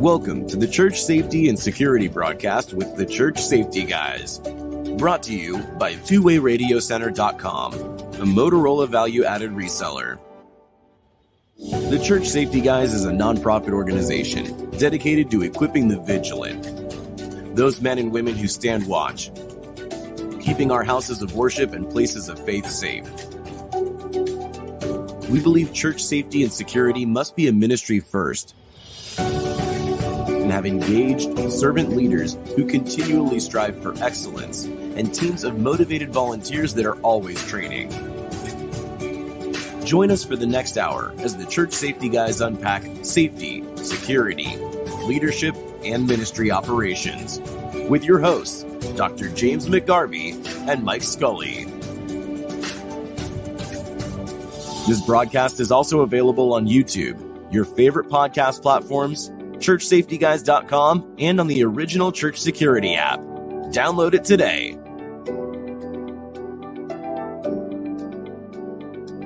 Welcome to the Church Safety and Security Broadcast with the Church Safety Guys. Brought to you by TwoWayRadioCenter.com, a Motorola value-added reseller. The Church Safety Guys is a nonprofit organization dedicated to equipping the vigilant, those men and women who stand watch, keeping our houses of worship and places of faith safe. We believe church safety and security must be a ministry first, and have engaged servant leaders who continually strive for excellence and teams of motivated volunteers that are always training. Join us for the next hour as the Church Safety Guys unpack safety, security, leadership, and ministry operations with your hosts, Dr. James McGarvey and Mike Scully. This broadcast is also available on YouTube, your favorite podcast platforms, ChurchSafetyGuys.com, and on the original Church Security app. Download it today.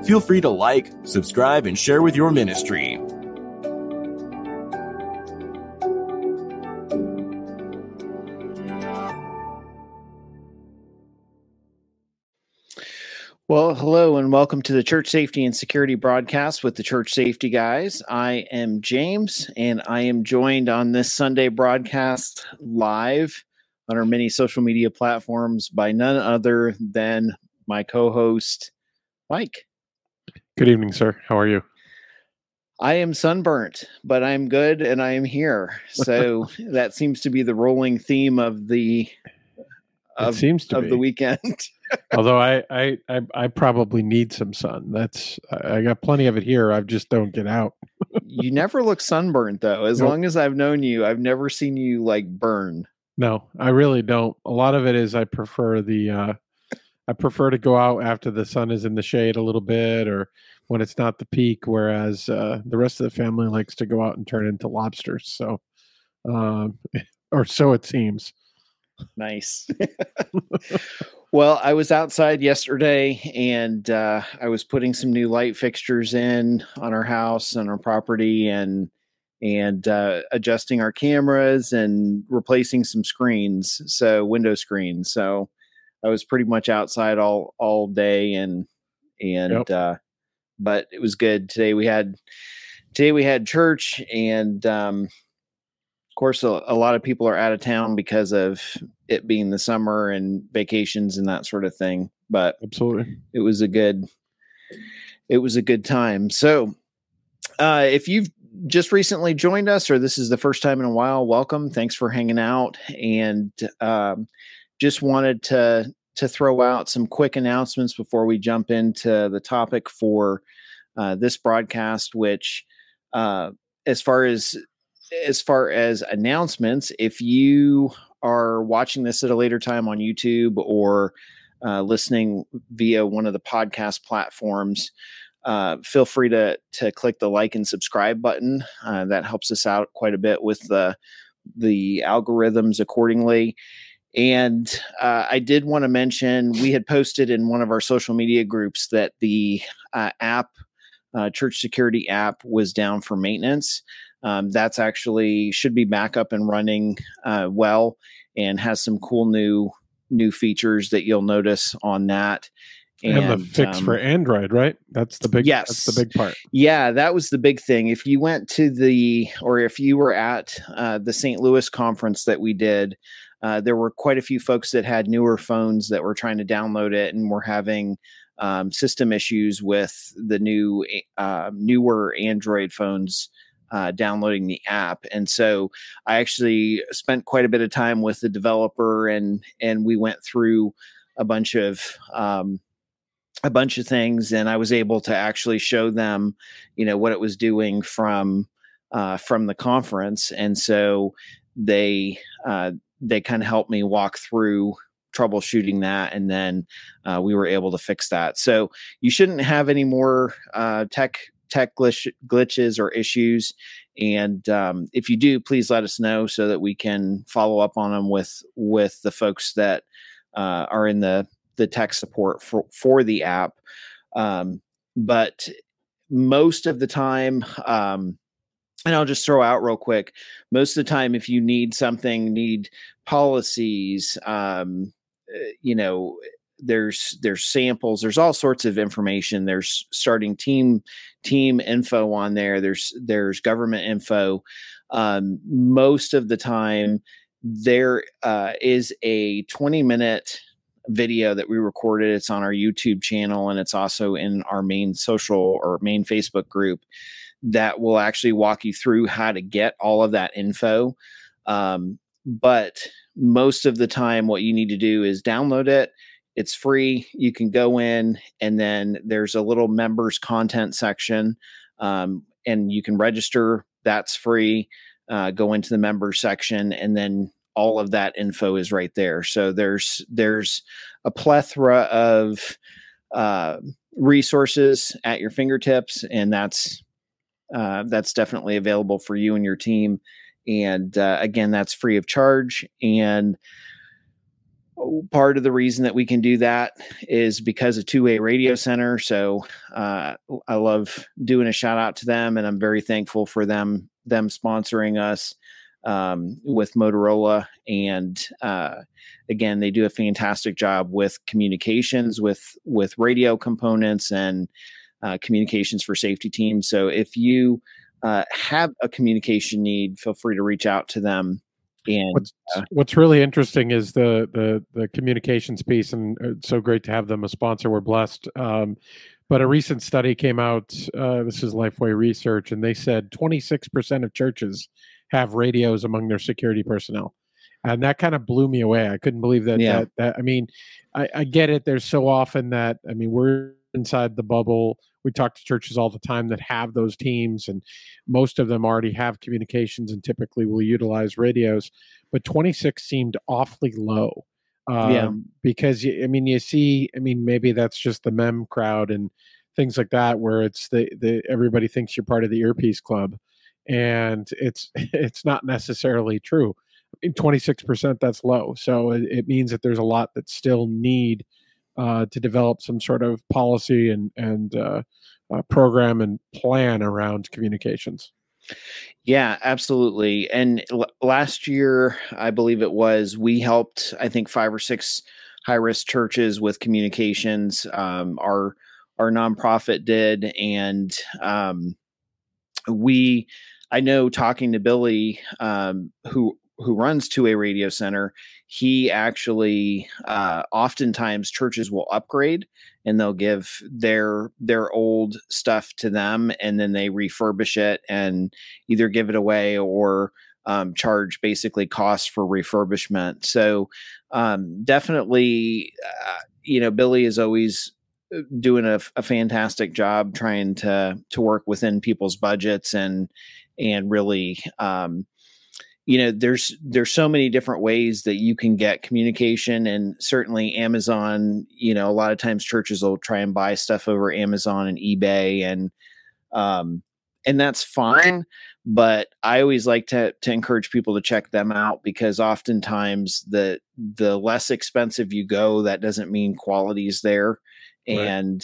Feel free to like, subscribe, and share with your ministry. Well, hello and welcome to the Church Safety and Security Broadcast with the Church Safety Guys. I am James, and I am joined on this Sunday broadcast live on our many social media platforms by none other than my co-host, Mike. Good evening, sir. How are you? I am sunburnt, but I'm good and I am here. So that seems to be the rolling theme of the weekend. Although I probably need some sun. I got plenty of it here. I just don't get out. You never look sunburned though. As long as I've known you, I've never seen you like burn. No, I really don't. A lot of it is I prefer to go out after the sun is in the shade a little bit or when it's not the peak, whereas the rest of the family likes to go out and turn into lobsters. So, or so it seems. Nice. Well, I was outside yesterday and I was putting some new light fixtures in on our house and our property and adjusting our cameras and replacing some screens, so window screens. So I was pretty much outside all day and but it was good. Today we had church and of course, a lot of people are out of town because of it being the summer and vacations and that sort of thing. But absolutely, it was a good time. So if you've just recently joined us or this is the first time in a while, welcome. Thanks for hanging out. And just wanted to throw out some quick announcements before we jump into the topic for this broadcast, which as far as announcements, if you are watching this at a later time on YouTube or listening via one of the podcast platforms, feel free to click the like and subscribe button. That helps us out quite a bit with the algorithms accordingly. And I did want to mention we had posted in one of our social media groups that the Church Security app was down for maintenance. That's actually should be back up and running well and has some cool new features that you'll notice on that. And the fix for Android, right? That's the big part. Yeah, that was the big thing. If you went to if you were at the St. Louis conference that we did, there were quite a few folks that had newer phones that were trying to download it and were having system issues with the newer Android phones downloading the app. And so I actually spent quite a bit of time with the developer and we went through a bunch of things and I was able to actually show them, what it was doing from the conference. And so they kind of helped me walk through troubleshooting that. And then we were able to fix that. So you shouldn't have any more tech glitches or issues. And if you do, please let us know so that we can follow up on them with the folks that are in the tech support for the app. But most of the time, And I'll just throw out real quick, most of the time, if you need policies, there's samples, there's all sorts of information. There's starting team info on there. There's government info. Most of the time there is a 20-minute video that we recorded. It's on our YouTube channel, and it's also in our main social or main Facebook group that will actually walk you through how to get all of that info. But most of the time what you need to do is download it. It's free. You can go in, and then there's a little members content section, and you can register. That's free. Go into the members section, and then all of that info is right there. So there's a plethora of resources at your fingertips, and that's definitely available for you and your team. And again, that's free of charge. And part of the reason that we can do that is because of Two-Way Radio Center. So I love doing a shout out to them, and I'm very thankful for them sponsoring us with Motorola. And again, they do a fantastic job with communications, with radio components, and communications for safety teams. So if you have a communication need, feel free to reach out to them. And what's really interesting is the communications piece, and it's so great to have them a sponsor. We're blessed. But a recent study came out, this is Lifeway Research, and they said 26% of churches have radios among their security personnel. And that kind of blew me away. I couldn't believe that. Yeah. I mean, I get it. There's so often that, I mean, we're inside the bubble. We talk to churches all the time that have those teams, and most of them already have communications and typically will utilize radios. But 26 seemed awfully low. Because maybe that's just the mem crowd and things like that, where it's the everybody thinks you're part of the earpiece club, and it's not necessarily true. I mean, 26%, that's low. So it means that there's a lot that still need to develop some sort of policy and program and plan around communications. Yeah, absolutely. And last year, I believe it was, we helped, I think, 5 or 6 high-risk churches with communications. Our nonprofit did. And I know, talking to Billy, who runs Two-Way Radio Center, he actually, oftentimes churches will upgrade, and they'll give their old stuff to them, and then they refurbish it and either give it away or charge basically costs for refurbishment. So definitely, Billy is always doing a fantastic job trying to work within people's budgets and really, there's so many different ways that you can get communication, and certainly Amazon, a lot of times churches will try and buy stuff over Amazon and eBay, and that's fine. But I always like to encourage people to check them out, because oftentimes the less expensive you go, that doesn't mean quality is there. Right. And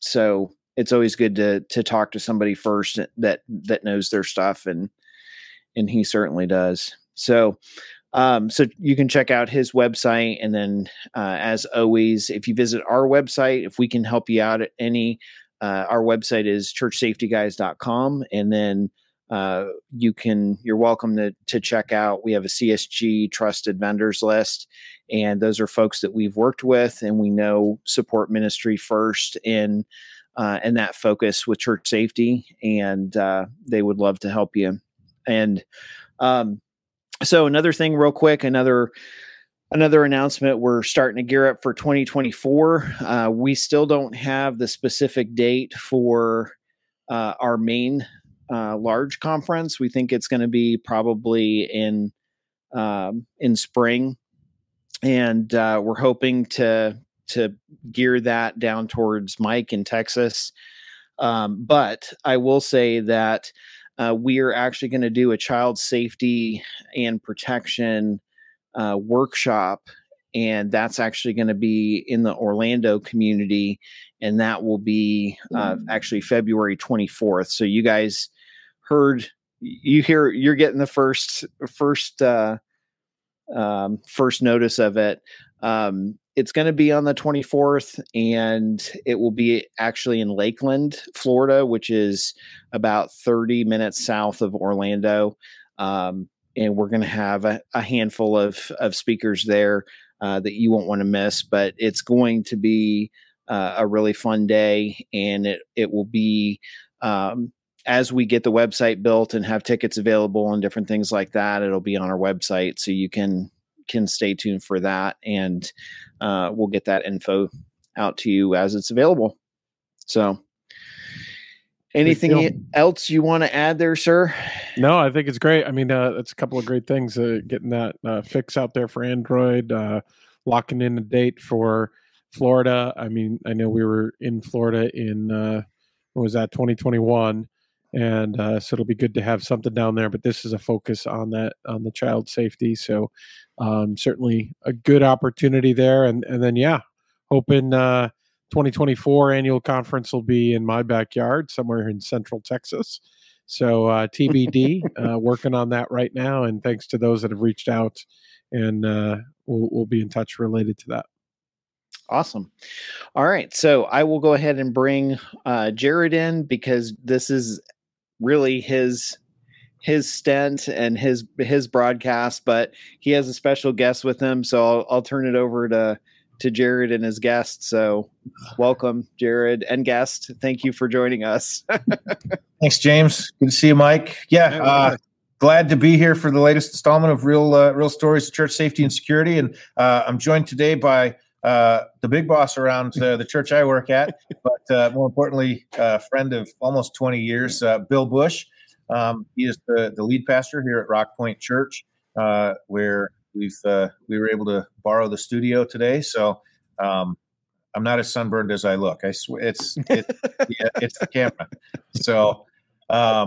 so it's always good to talk to somebody first that knows their stuff, and he certainly does. So, so you can check out his website. And then, as always, if you visit our website, if we can help you out at any, our website is ChurchSafetyGuys.com. And then, you're welcome to check out. We have a CSG trusted vendors list, and those are folks that we've worked with and we know support ministry first in that focus with church safety. And, they would love to help you. And, so another thing real quick, another announcement, we're starting to gear up for 2024. We still don't have the specific date for, our main, large conference. We think it's going to be probably in spring. And, we're hoping to gear that down towards Mike in Texas. But I will say that, we are actually going to do a child safety and protection workshop, and that's actually going to be in the Orlando community, and that will be actually February 24th. So you guys heard, you hear, you're getting the first notice of it. It's going to be on the 24th, and it will be actually in Lakeland, Florida, which is about 30 minutes south of Orlando. And we're going to have a handful of speakers there that you won't want to miss, but it's going to be a really fun day. And it will be, as we get the website built and have tickets available and different things like that, it'll be on our website. So you can stay tuned for that. And we'll get that info out to you as it's available. So anything else you want to add there, sir? No, I think it's great. I mean, it's a couple of great things, getting that fix out there for Android, locking in a date for Florida. I mean, I know we were in Florida in, 2021. And so it'll be good to have something down there, but this is a focus on that, on the child safety. So certainly a good opportunity there. And then, hoping 2024 annual conference will be in my backyard somewhere in central Texas. So TBD, working on that right now. And thanks to those that have reached out, and we'll be in touch related to that. Awesome. All right. So I will go ahead and bring Jared in, because this is really his stint and his broadcast, but he has a special guest with him. So I'll turn it over to Jared and his guest. So welcome, Jared and guest. Thank you for joining us. Thanks, James. Good to see you, Mike. Yeah. Glad to be here for the latest installment of Real Stories of Church Safety and Security. And I'm joined today by the big boss around the church I work at, but more importantly, a friend of almost 20 years, Bill Bush. He is the lead pastor here at Rock Pointe Church, where we were able to borrow the studio today. So I'm not as sunburned as I look. I swear, it's the camera. So I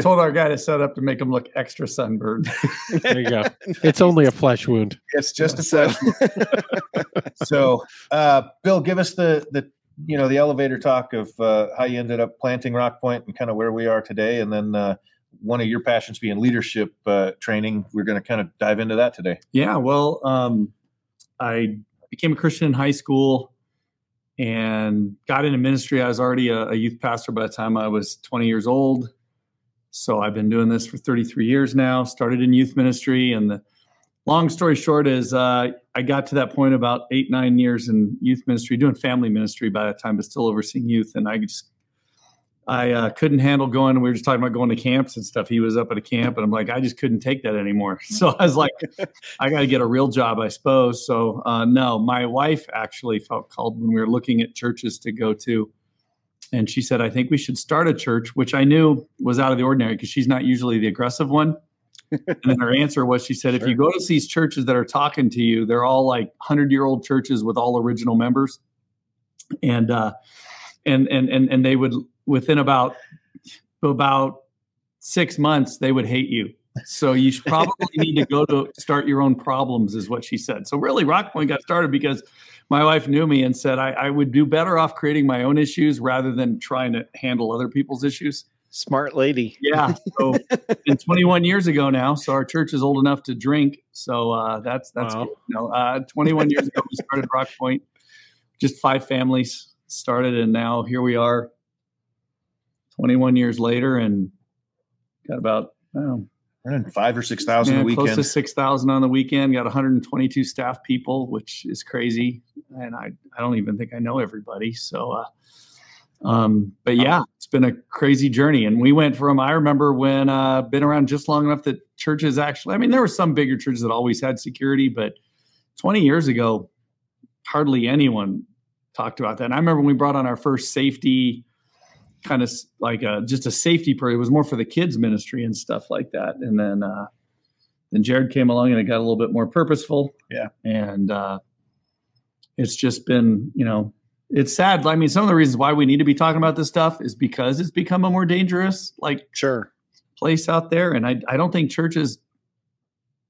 told our guy to set up to make him look extra sunburned. There you go. It's only a flesh wound. It's just a flesh wound. So, Bill, give us the elevator talk of how you ended up planting Rock Pointe and kind of where we are today, and then one of your passions being leadership training. We're going to kind of dive into that today. Yeah. Well, I became a Christian in high school and got into ministry. I was already a youth pastor by the time I was 20 years old. So I've been doing this for 33 years now, started in youth ministry. And the long story short is I got to that point about 8-9 years in youth ministry, doing family ministry by that time, but still overseeing youth. And I couldn't handle going. We were just talking about going to camps and stuff. He was up at a camp, and I'm like, I just couldn't take that anymore. So I was like, I got to get a real job, I suppose. So no, my wife actually felt called when we were looking at churches to go to. And she said, I think we should start a church, which I knew was out of the ordinary because she's not usually the aggressive one. And then her answer was, she said, If you go to these churches that are talking to you, they're all like 100-year-old churches with all original members. And and they would, within about 6 months, they would hate you. So you should probably need to go to start your own problems, is what she said. So really, Rock Pointe got started because my wife knew me and said I would do better off creating my own issues rather than trying to handle other people's issues. Smart lady. Yeah. So it's 21 years ago now. So our church is old enough to drink. So that's wow. Cool. No, 21 years ago, we started Rock Pointe. Just 5 families started. And now here we are 21 years later, and got about, 5,000 or 6,000 a weekend. Close to 6,000 on the weekend. Got 122 staff people, which is crazy. And I don't even think I know everybody. So, but yeah, it's been a crazy journey. And we went from, I remember when been around just long enough that churches actually, I mean, there were some bigger churches that always had security, but 20 years ago, hardly anyone talked about that. And I remember when we brought on our first safety kind of like just a safety program. It was more for the kids ministry and stuff like that. And then Jared came along and it got a little bit more purposeful. Yeah. And it's just been, it's sad. I mean, some of the reasons why we need to be talking about this stuff is because it's become a more dangerous, place out there. And I don't think churches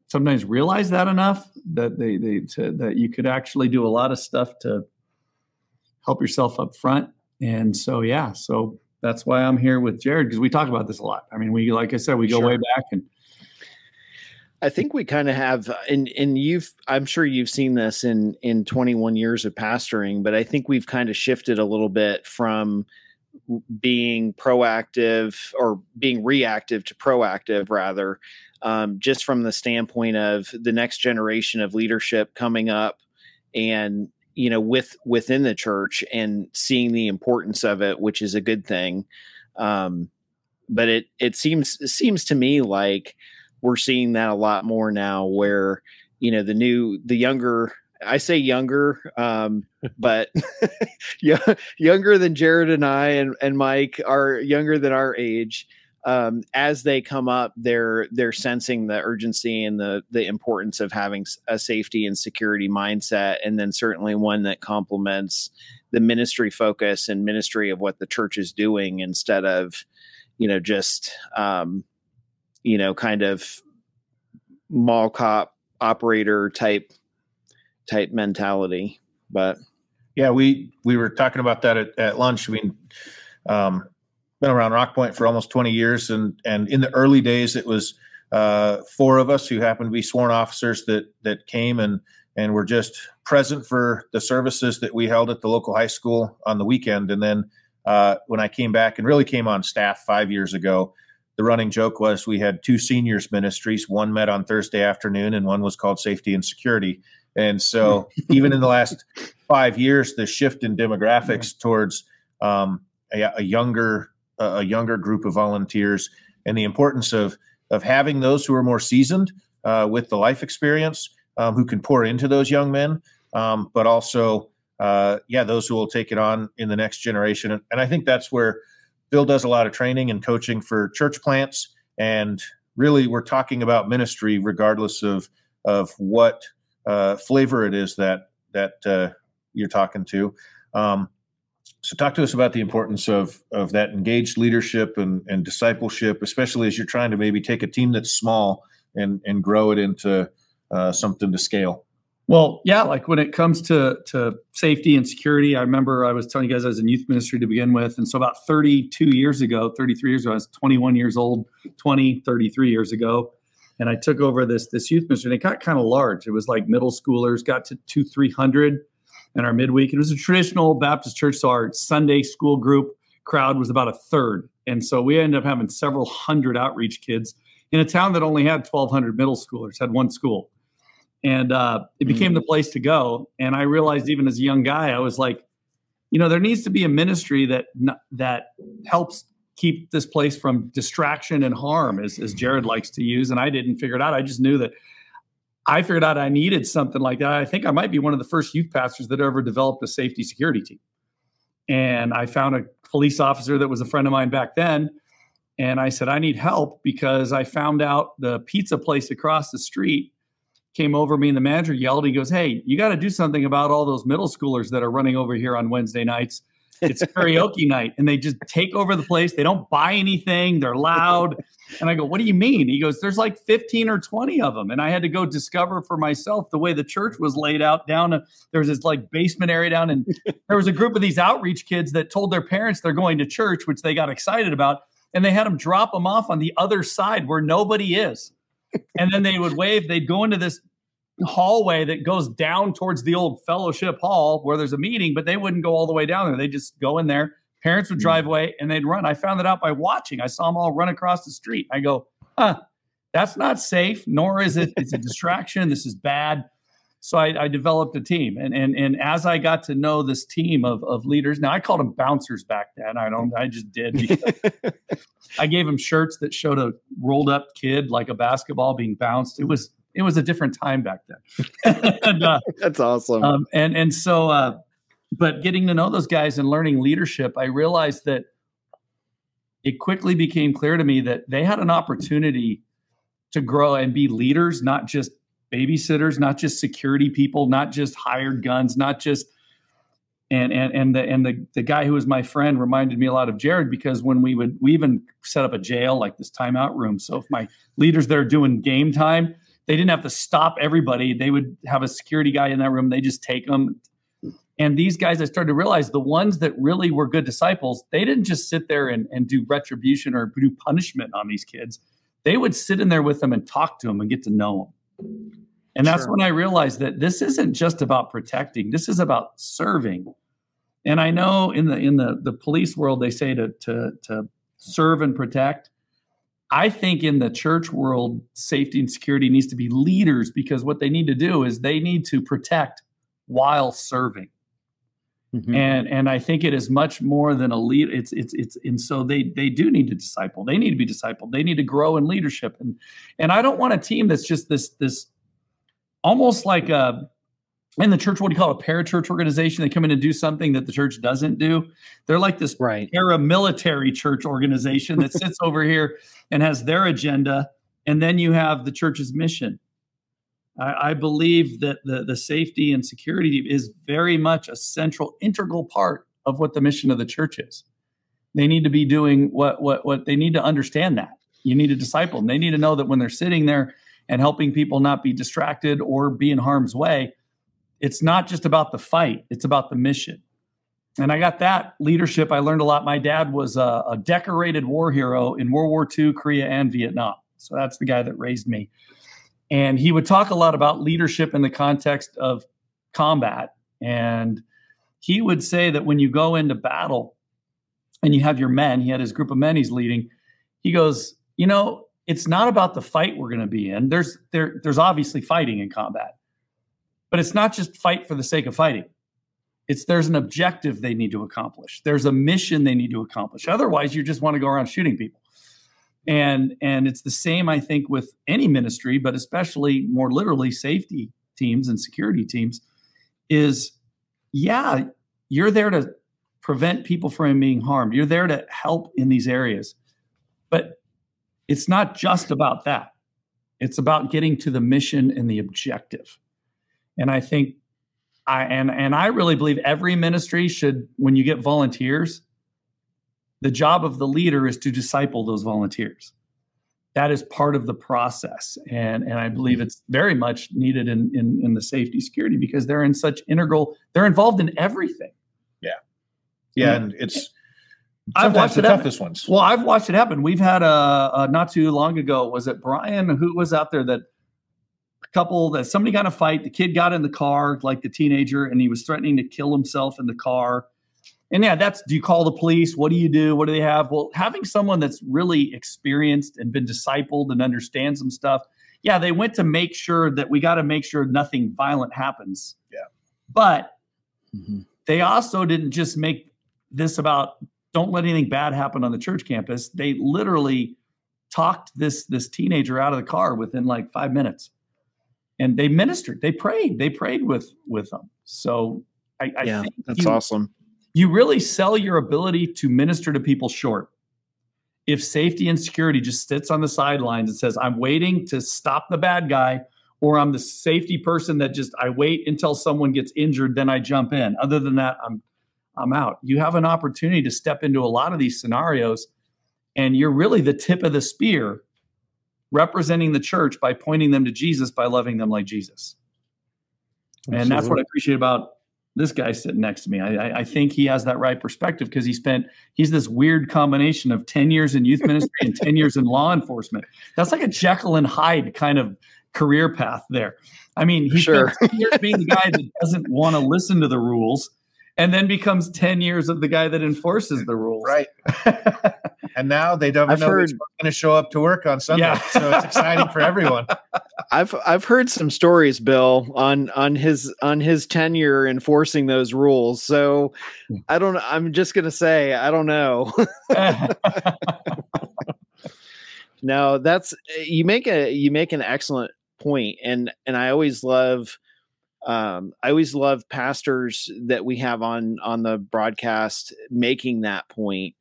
sometimes realize that enough, that that you could actually do a lot of stuff to help yourself up front. And so, that's why I'm here with Jared, because we talk about this a lot. I mean, we, like I said, we go way back, and I think we kind of have, and you've, I'm sure you've seen this in 21 years of pastoring, but I think we've kind of shifted a little bit from being proactive or being reactive to proactive rather, just from the standpoint of the next generation of leadership coming up and, you know, within the church and seeing the importance of it, which is a good thing. But it seems to me like we're seeing that a lot more now where, you know, the younger, I say younger, but younger than Jared and I and Mike are younger than our age. As they come up, they're sensing the urgency and the importance of having a safety and security mindset. And then certainly one that complements the ministry focus and ministry of what the church is doing instead of, you know, just, you know, kind of mall cop operator type mentality. But yeah, we were talking about that at lunch. I mean, been around Rock Pointe for almost 20 years. And in the early days, it was, 4 of us who happened to be sworn officers that came and were just present for the services that we held at the local high school on the weekend. And then, when I came back and really came on staff 5 years ago, the running joke was we had 2 seniors ministries. One met on Thursday afternoon and one was called Safety and Security. And so even in the last 5 years, the shift in demographics towards a younger group of volunteers and the importance of having those who are more seasoned with the life experience who can pour into those young men, but also, those who will take it on in the next generation. And I think that's where Bill does a lot of training and coaching for church plants, and really we're talking about ministry regardless of what flavor it is that you're talking to. So talk to us about the importance of that engaged leadership and discipleship, especially as you're trying to maybe take a team that's small and grow it into something to scale. Well, yeah, like when it comes to safety and security, I remember I was telling you guys I was in youth ministry to begin with. And so about 33 years ago, I was 21 years old, 33 years ago. And I took over this youth ministry, and it got kind of large. It was like middle schoolers, got to 200-300 in our midweek. It was a traditional Baptist church, so our Sunday school group crowd was about a third. And so we ended up having several hundred outreach kids in a town that only had 1,200 middle schoolers, had one school. And it became the place to go. And I realized even as a young guy, I was like, you know, there needs to be a ministry that helps keep this place from distraction and harm, as Jared likes to use. And I didn't figure it out. I just knew that I figured out I needed something like that. I think I might be one of the first youth pastors that ever developed a safety security team. And I found a police officer that was a friend of mine back then. And I said, I need help, because I found out the pizza place across the street came over me, and the manager yelled, he goes, hey, you got to do something about all those middle schoolers that are running over here on Wednesday nights. It's karaoke night, and they just take over the place. They don't buy anything. They're loud. And I go, what do you mean? He goes, there's like 15 or 20 of them. And I had to go discover for myself the way the church was laid out down. There was this like basement area down, and there was a group of these outreach kids that told their parents they're going to church, which they got excited about. And they had them drop them off on the other side where nobody is. And then they would wave. They'd go into this hallway that goes down towards the old fellowship hall where there's a meeting, but they wouldn't go all the way down there. They just go in there. Parents would drive away and they'd run. I found that out by watching. I saw them all run across the street. I go, that's not safe, nor is it. It's a distraction. This is bad. So I developed a team. And as I got to know this team of leaders, now I called them bouncers back then. I just did. Because I gave them shirts that showed a rolled up kid, like a basketball being bounced. It was a different time back then. That's awesome. And so, but getting to know those guys and learning leadership, I realized that it quickly became clear to me that they had an opportunity to grow and be leaders, not just babysitters, not just security people, not just hired guns, not just, and the guy who was my friend reminded me a lot of Jared, because when we even set up a jail, like this timeout room. So if my leaders there doing game time, they didn't have to stop everybody. They would have a security guy in that room. They just take them. And these guys, I started to realize the ones that really were good disciples, they didn't just sit there and do retribution or do punishment on these kids. They would sit in there with them and talk to them and get to know them. And that's when I realized that this isn't just about protecting. This is about serving. And I know in the police world, they say to serve and protect. I think in the church world, safety and security needs to be leaders, because what they need to do is they need to protect while serving. Mm-hmm. And I think it is much more than a lead. And so they do need to disciple. They need to be discipled. They need to grow in leadership. And I don't want a team that's just this almost like in the church, what do you call it, a parachurch organization? They come in and do something that the church doesn't do. They're like this paramilitary church organization that sits over here and has their agenda. And then you have the church's mission. I believe that the safety and security is very much a central, integral part of what the mission of the church is. They need to be doing what they need to understand that. You need to disciple them. They need to know that when they're sitting there and helping people not be distracted or be in harm's way, it's not just about the fight. It's about the mission. And I got that leadership. I learned a lot. My dad was a decorated war hero in World War II, Korea, and Vietnam. So that's the guy that raised me. And he would talk a lot about leadership in the context of combat. And he would say that when you go into battle and you have your men, he had his group of men he's leading, he goes, you know, it's not about the fight we're going to be in. There's obviously fighting in combat, but it's not just fight for the sake of fighting. There's an objective they need to accomplish. There's a mission they need to accomplish. Otherwise, you just want to go around shooting people. And it's the same, I think, with any ministry, but especially more literally safety teams and security teams is, yeah, you're there to prevent people from being harmed. You're there to help in these areas. But it's not just about that. It's about getting to the mission and the objective. And I think I really believe every ministry should, when you get volunteers, the job of the leader is to disciple those volunteers. That is part of the process. And I believe it's very much needed in the safety security, because they're in such integral, they're involved in everything. Yeah. Yeah. And it's sometimes the toughest ones. Well, I've watched it happen. We've had a not too long ago, was it Brian who was out there, that a couple that somebody got in a fight, the kid got in the car, like the teenager, and he was threatening to kill himself in the car. And yeah, do you call the police? What do you do? What do they have? Well, having someone that's really experienced and been discipled and understands some stuff. Yeah, they went to make sure that we got to make sure nothing violent happens. Yeah. But they also didn't just make this about don't let anything bad happen on the church campus. They literally talked this teenager out of the car within like 5 minutes. And they ministered. They prayed with them. So I think that's awesome. You really sell your ability to minister to people short if safety and security just sits on the sidelines and says, I'm waiting to stop the bad guy, or I'm the safety person that just, I wait until someone gets injured, then I jump in. Other than that, I'm out. You have an opportunity to step into a lot of these scenarios, and you're really the tip of the spear representing the church by pointing them to Jesus, by loving them like Jesus. Absolutely. And that's what I appreciate about this guy sitting next to me. I think he has that right perspective, because he's this weird combination of 10 years in youth ministry and 10 years in law enforcement. That's like a Jekyll and Hyde kind of career path there. I mean, he's being the guy that doesn't want to listen to the rules, and then becomes 10 years of the guy that enforces the rules. Right. And now they don't know who's going to show up to work on Sunday. Yeah. So it's exciting for everyone. I've heard some stories, Bill, on his tenure enforcing those rules. So I'm just going to say, I don't know. No, you make an excellent point. And I always love, pastors that we have on the broadcast making that point,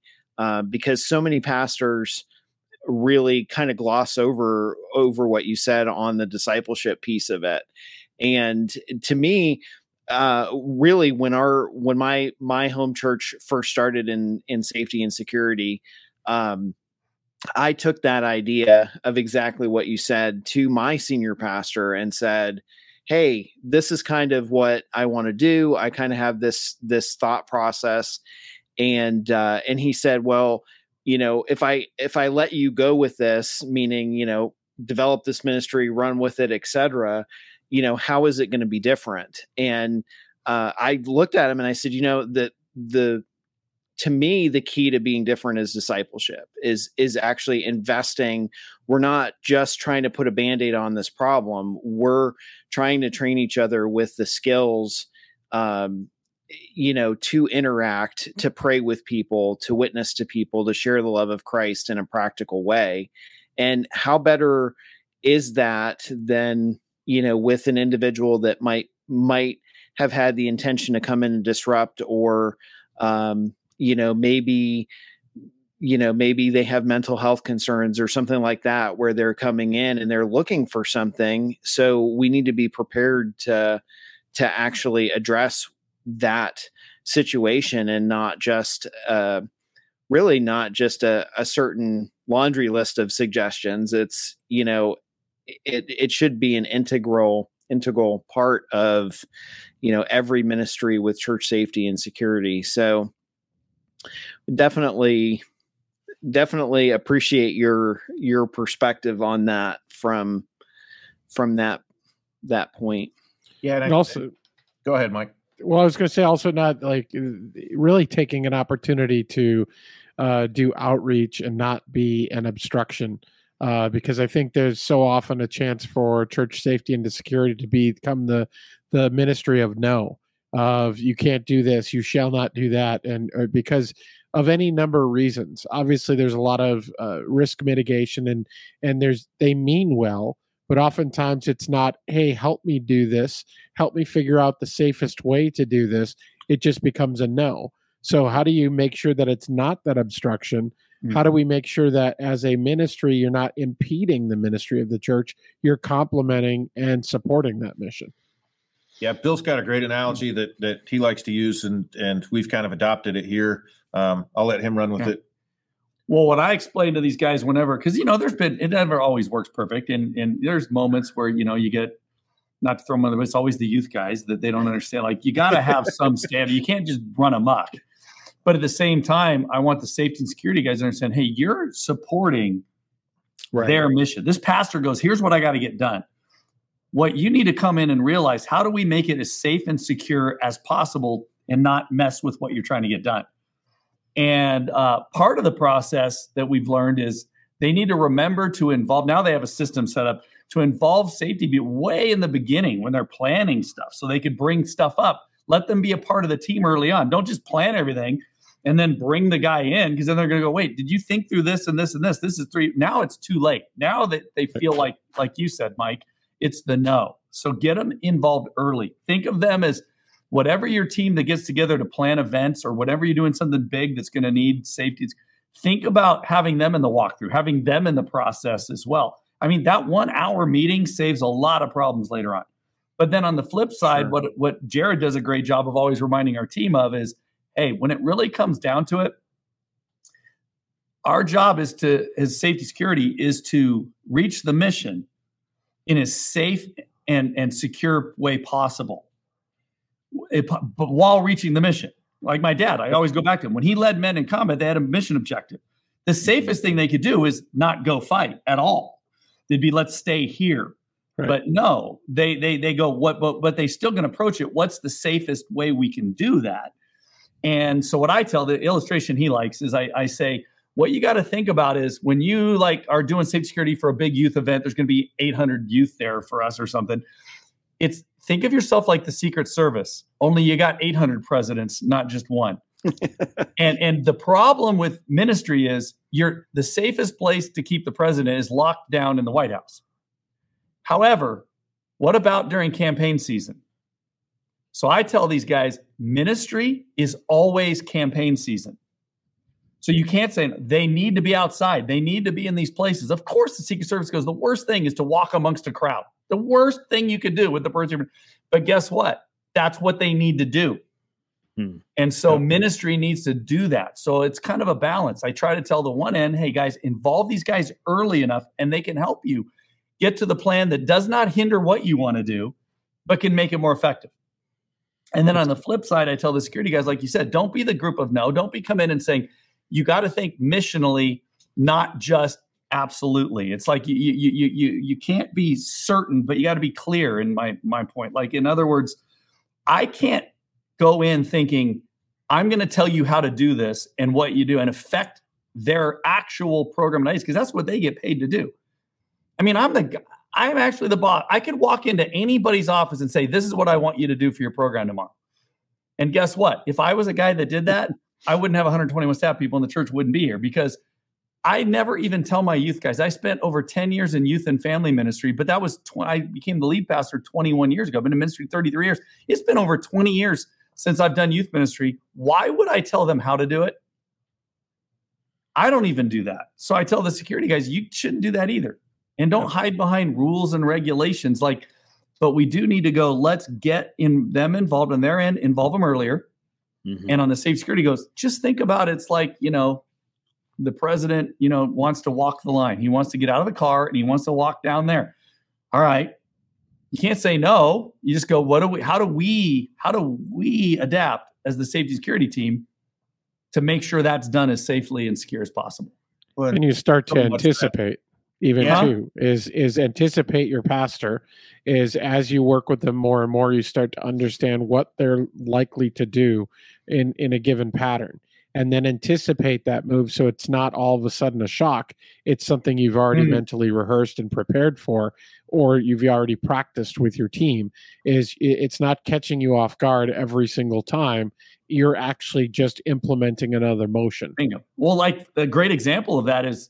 because so many pastors really kind of gloss over what you said on the discipleship piece of it. And to me, really when my home church first started in safety and security, I took that idea of exactly what you said to my senior pastor and said, hey, this is kind of what I want to do. I kind of have this thought process. And he said, well, you know, if I let you go with this, meaning, you know, develop this ministry, run with it, et cetera, you know, how is it going to be different? And I looked at him and I said, you know, to me, the key to being different is discipleship, is actually investing. We're not just trying to put a Band-Aid on this problem. We're trying to train each other with the skills, you know, to interact, to pray with people, to witness to people, to share the love of Christ in a practical way. And how better is that than, you know, with an individual that might have had the intention to come in and disrupt, or, you know, maybe they have mental health concerns or something like that, where they're coming in and they're looking for something. So we need to be prepared to actually address that situation, and not just, really not just a certain laundry list of suggestions. It's, you know, it should be an integral part of, you know, every ministry with church safety and security. So definitely appreciate your perspective on that from that point. Yeah. And also, go ahead, Mike. Well, I was going to say also, not like really taking an opportunity to do outreach and not be an obstruction. Because I think there's so often a chance for church safety and security to become the ministry of no, of you can't do this, you shall not do that, and because of any number of reasons. Obviously, there's a lot of risk mitigation, and they mean well, but oftentimes it's not, hey, help me do this, help me figure out the safest way to do this. It just becomes a no. So how do you make sure that it's not that obstruction? How do we make sure that as a ministry, you're not impeding the ministry of the church, you're complementing and supporting that mission? Yeah, Bill's got a great analogy that he likes to use, and we've kind of adopted it here. I'll let him run with it. Well, what I explain to these guys whenever, because, you know, it never always works perfect. And there's moments where, you know, you get, not to throw them under, but it's always the youth guys that they don't understand. Like, you got to have some standard. You can't just run amok. But at the same time, I want the safety and security guys to understand, hey, you're supporting their mission. This pastor goes, here's what I got to get done. What you need to come in and realize, how do we make it as safe and secure as possible and not mess with what you're trying to get done? And part of the process that we've learned is they need to remember to involve. Now they have a system set up to involve safety way in the beginning when they're planning stuff, so they could bring stuff up. Let them be a part of the team early on. Don't just plan everything and then bring the guy in, because then they're going to go, wait, did you think through this and this and this? This is three. Now it's too late. Now that they feel like you said, Mike, it's the no. So get them involved early. Think of them as whatever your team that gets together to plan events, or whatever you're doing, something big that's going to need safety. Think about having them in the walkthrough, having them in the process as well. I mean, that 1 hour meeting saves a lot of problems later on. But then on the flip side, what Jared does a great job of always reminding our team of is, hey, when it really comes down to it, our job is to, as safety security, is to reach the mission in as safe and secure way possible, but while reaching the mission. Like my dad, I always go back to him. When he led men in combat, they had a mission objective. The safest thing they could do is not go fight at all. They'd be, let's stay here. Right. But no, they go, what? But they still can approach it. What's the safest way we can do that? And so what I tell, the illustration he likes is, I say, what you got to think about is when you are doing safety security for a big youth event, there's going to be 800 youth there for us or something. It's, think of yourself like the Secret Service, only you got 800 presidents, not just one. And the problem with ministry is the safest place to keep the president is locked down in the White House. However, what about during campaign season? So I tell these guys, ministry is always campaign season. So you can't say they need to be outside. They need to be in these places. Of course, the Secret Service goes, the worst thing is to walk amongst a crowd. The worst thing you could do with the person. But guess what? That's what they need to do. And so ministry needs to do that. So it's kind of a balance. I try to tell the one end, hey, guys, involve these guys early enough and they can help you. Get to the plan that does not hinder what you want to do, but can make it more effective. And then on the flip side, I tell the security guys, like you said, don't be the group of no. Don't be come in and saying, you got to think missionally, not just absolutely. It's like you can't be certain, but you got to be clear in my point. Like, in other words, I can't go in thinking, I'm going to tell you how to do this and what you do and affect their actual program and ideas, because that's what they get paid to do. I mean, I'm actually the boss. I could walk into anybody's office and say, this is what I want you to do for your program tomorrow. And guess what? If I was a guy that did that, I wouldn't have 121 staff people, and the church wouldn't be here, because I never even tell my youth guys. I spent over 10 years in youth and family ministry, but that was, I became the lead pastor 21 years ago. I've been in ministry 33 years. It's been over 20 years since I've done youth ministry. Why would I tell them how to do it? I don't even do that. So I tell the security guys, you shouldn't do that either. And don't hide behind rules and regulations. Like, but we do need to go, let's get in them involved on their end, involve them earlier. Mm-hmm. And on the safe security goes, just think about it. It's like, the president, wants to walk the line. He wants to get out of the car and he wants to walk down there. All right. You can't say no. You just go, how do we adapt as the safety security team to make sure that's done as safely and secure as possible? And you start to anticipate. Even anticipate your pastor is, as you work with them more and more, you start to understand what they're likely to do in a given pattern, and then anticipate that move. So it's not all of a sudden a shock. It's something you've already mentally rehearsed and prepared for, or you've already practiced with your team. It's not catching you off guard every single time. You're actually just implementing another motion. Bingo. Well, like a great example of that is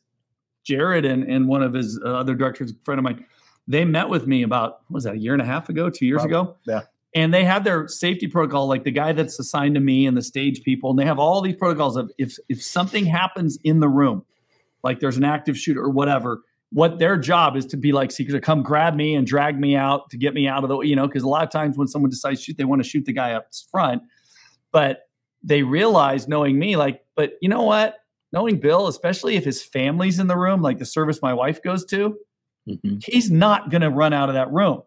Jared and one of his other directors, a friend of mine, they met with me about, what was that, a year and a half ago, 2 years ago? Yeah. And they had their safety protocol, like the guy that's assigned to me and the stage people. And they have all these protocols of if something happens in the room, like there's an active shooter or whatever, what their job is to be like, secret, come grab me and drag me out to get me out of the, because a lot of times when someone decides to shoot, they want to shoot the guy up front. But they realize, knowing me, like, but you know what? Knowing Bill, especially if his family's in the room, like the service my wife goes to, he's not going to run out of that room.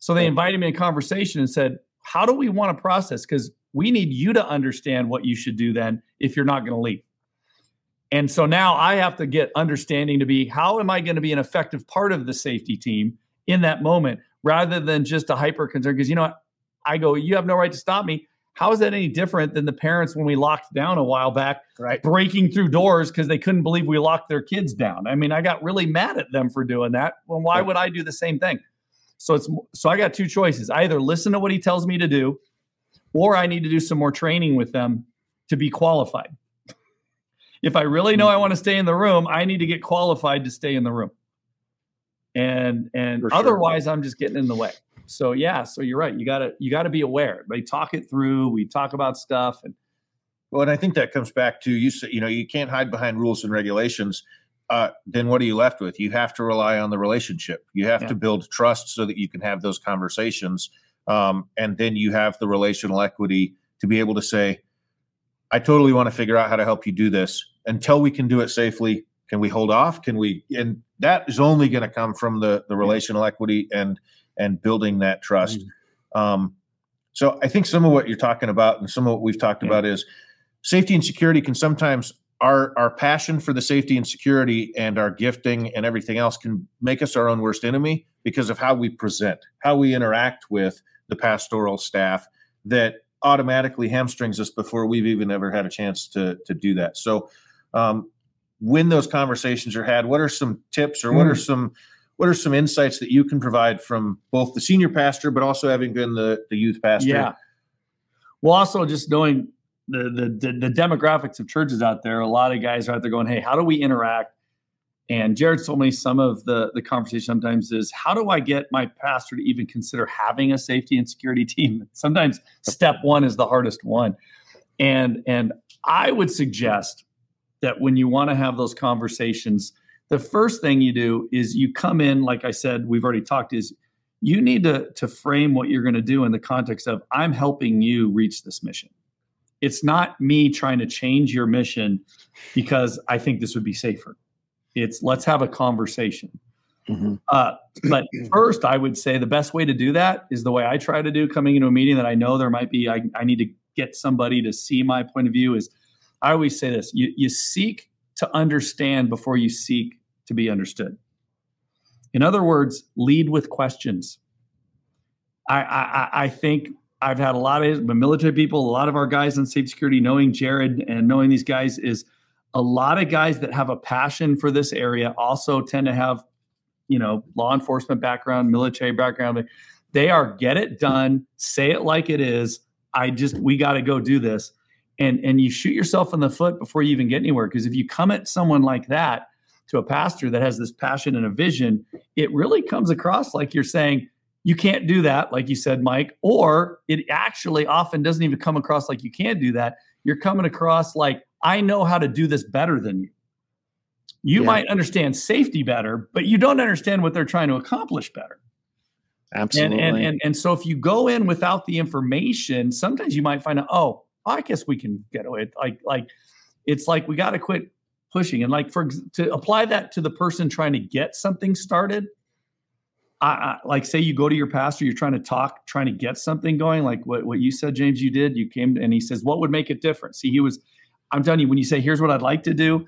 So they invited me to a conversation and said, how do we want to process? Because we need you to understand what you should do then if you're not going to leave. And so now I have to get understanding to be, how am I going to be an effective part of the safety team in that moment, rather than just a hyper concern? Because I go, you have no right to stop me. How is that any different than the parents when we locked down a while back, right, breaking through doors because they couldn't believe we locked their kids down? I mean, I got really mad at them for doing that. Well, why would I do the same thing? So I got two choices. I either listen to what he tells me to do, or I need to do some more training with them to be qualified. If I really know I want to stay in the room, I need to get qualified to stay in the room. And otherwise, I'm just getting in the way. So yeah, so you're right. You gotta be aware. They talk it through. We talk about stuff, and I think that comes back to you can't hide behind rules and regulations. Then what are you left with? You have to rely on the relationship. You have to build trust so that you can have those conversations, and then you have the relational equity to be able to say, "I totally want to figure out how to help you do this. Until we can do it safely, can we hold off? Can we?" And that is only going to come from the relational equity and building that trust. So I think some of what you're talking about and some of what we've talked about is safety and security can sometimes, our passion for the safety and security and our gifting and everything else can make us our own worst enemy because of how we present, how we interact with the pastoral staff that automatically hamstrings us before we've even ever had a chance to do that. So when those conversations are had, what are some tips or what are some insights that you can provide from both the senior pastor, but also having been the youth pastor? Yeah. Well, also just knowing the demographics of churches out there, a lot of guys are out there going, hey, how do we interact? And Jared told me some of the conversation sometimes is, how do I get my pastor to even consider having a safety and security team? Sometimes step one is the hardest one. And I would suggest that when you want to have those conversations, the first thing you do is you come in, like I said, we've already talked, is you need to frame what you're going to do in the context of, I'm helping you reach this mission. It's not me trying to change your mission because I think this would be safer. It's, let's have a conversation. Mm-hmm. But first, I would say the best way to do that is the way I try to do coming into a meeting that I know there might be, I need to get somebody to see my point of view is, I always say this, you seek to understand before you seek to be understood. In other words, lead with questions. I think I've had a lot of military people, a lot of our guys in safety security, knowing Jared and knowing these guys is a lot of guys that have a passion for this area also tend to have, law enforcement background, military background. They are get it done, say it like it is. We got to go do this. And you shoot yourself in the foot before you even get anywhere. Because if you come at someone like that, to a pastor that has this passion and a vision, it really comes across like you're saying, you can't do that, like you said, Mike, or it actually often doesn't even come across like you can do that. You're coming across like, I know how to do this better than you. You might understand safety better, but you don't understand what they're trying to accomplish better. Absolutely. And so if you go in without the information, sometimes you might find out, oh, I guess we can get away. Like it's like we got to quit pushing. And like to apply that to the person trying to get something started, I like say you go to your pastor, you're trying to talk, trying to get something going. Like what you said, James, you did. You came and he says, what would make it different? See, I'm telling you, when you say, here's what I'd like to do,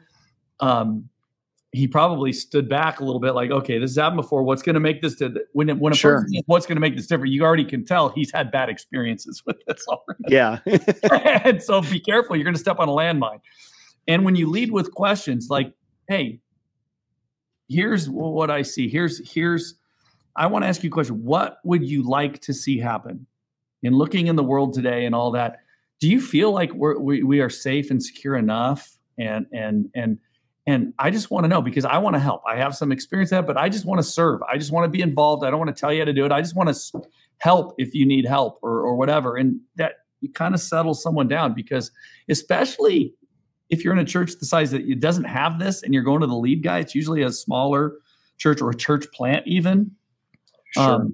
he probably stood back a little bit like, okay, this has happened before. What's going to make this when a person says, what's going to make this different? You already can tell he's had bad experiences with this already. Yeah. And so be careful. You're going to step on a landmine. And when you lead with questions like, hey, here's what I see. Here's I want to ask you a question. What would you like to see happen in looking in the world today and all that? Do you feel like we are safe and secure enough? And I just want to know, because I want to help. I have some experience in that, but I just want to serve. I just want to be involved. I don't want to tell you how to do it. I just want to help if you need help or whatever. And that you kind of settle someone down, because especially if you're in a church the size that it doesn't have this and you're going to the lead guy, it's usually a smaller church or a church plant even. Sure.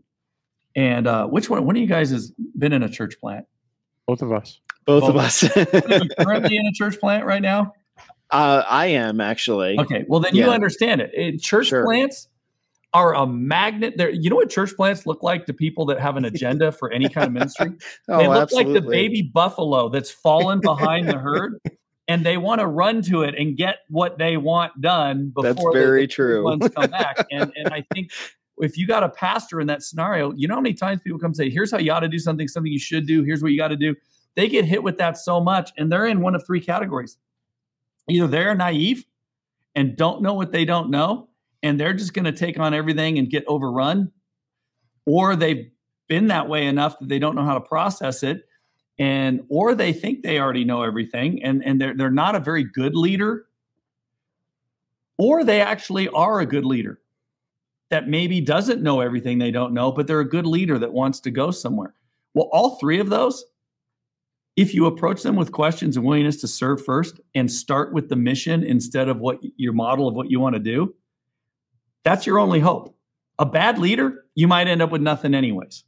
Which one of you guys has been in a church plant? Both of us. Currently in a church plant right now? I am actually. Okay. Well, then you understand it. Church plants are a magnet. You know what church plants look like to people that have an agenda for any kind of ministry? They look like the baby buffalo that's fallen behind the herd. And they want to run to it and get what they want done before the ones come back. And I think if you got a pastor in that scenario, you know how many times people come say, here's how you ought to do something you should do. Here's what you got to do. They get hit with that so much. And they're in one of three categories. Either they're naive and don't know what they don't know, and they're just going to take on everything and get overrun, or they've been that way enough that they don't know how to process it. And or they think they already know everything, and they're not a very good leader, or they actually are a good leader that maybe doesn't know everything they don't know, but they're a good leader that wants to go somewhere. Well, all three of those, if you approach them with questions and willingness to serve first and start with the mission instead of what your model of what you want to do, that's your only hope. A bad leader, you might end up with nothing anyways.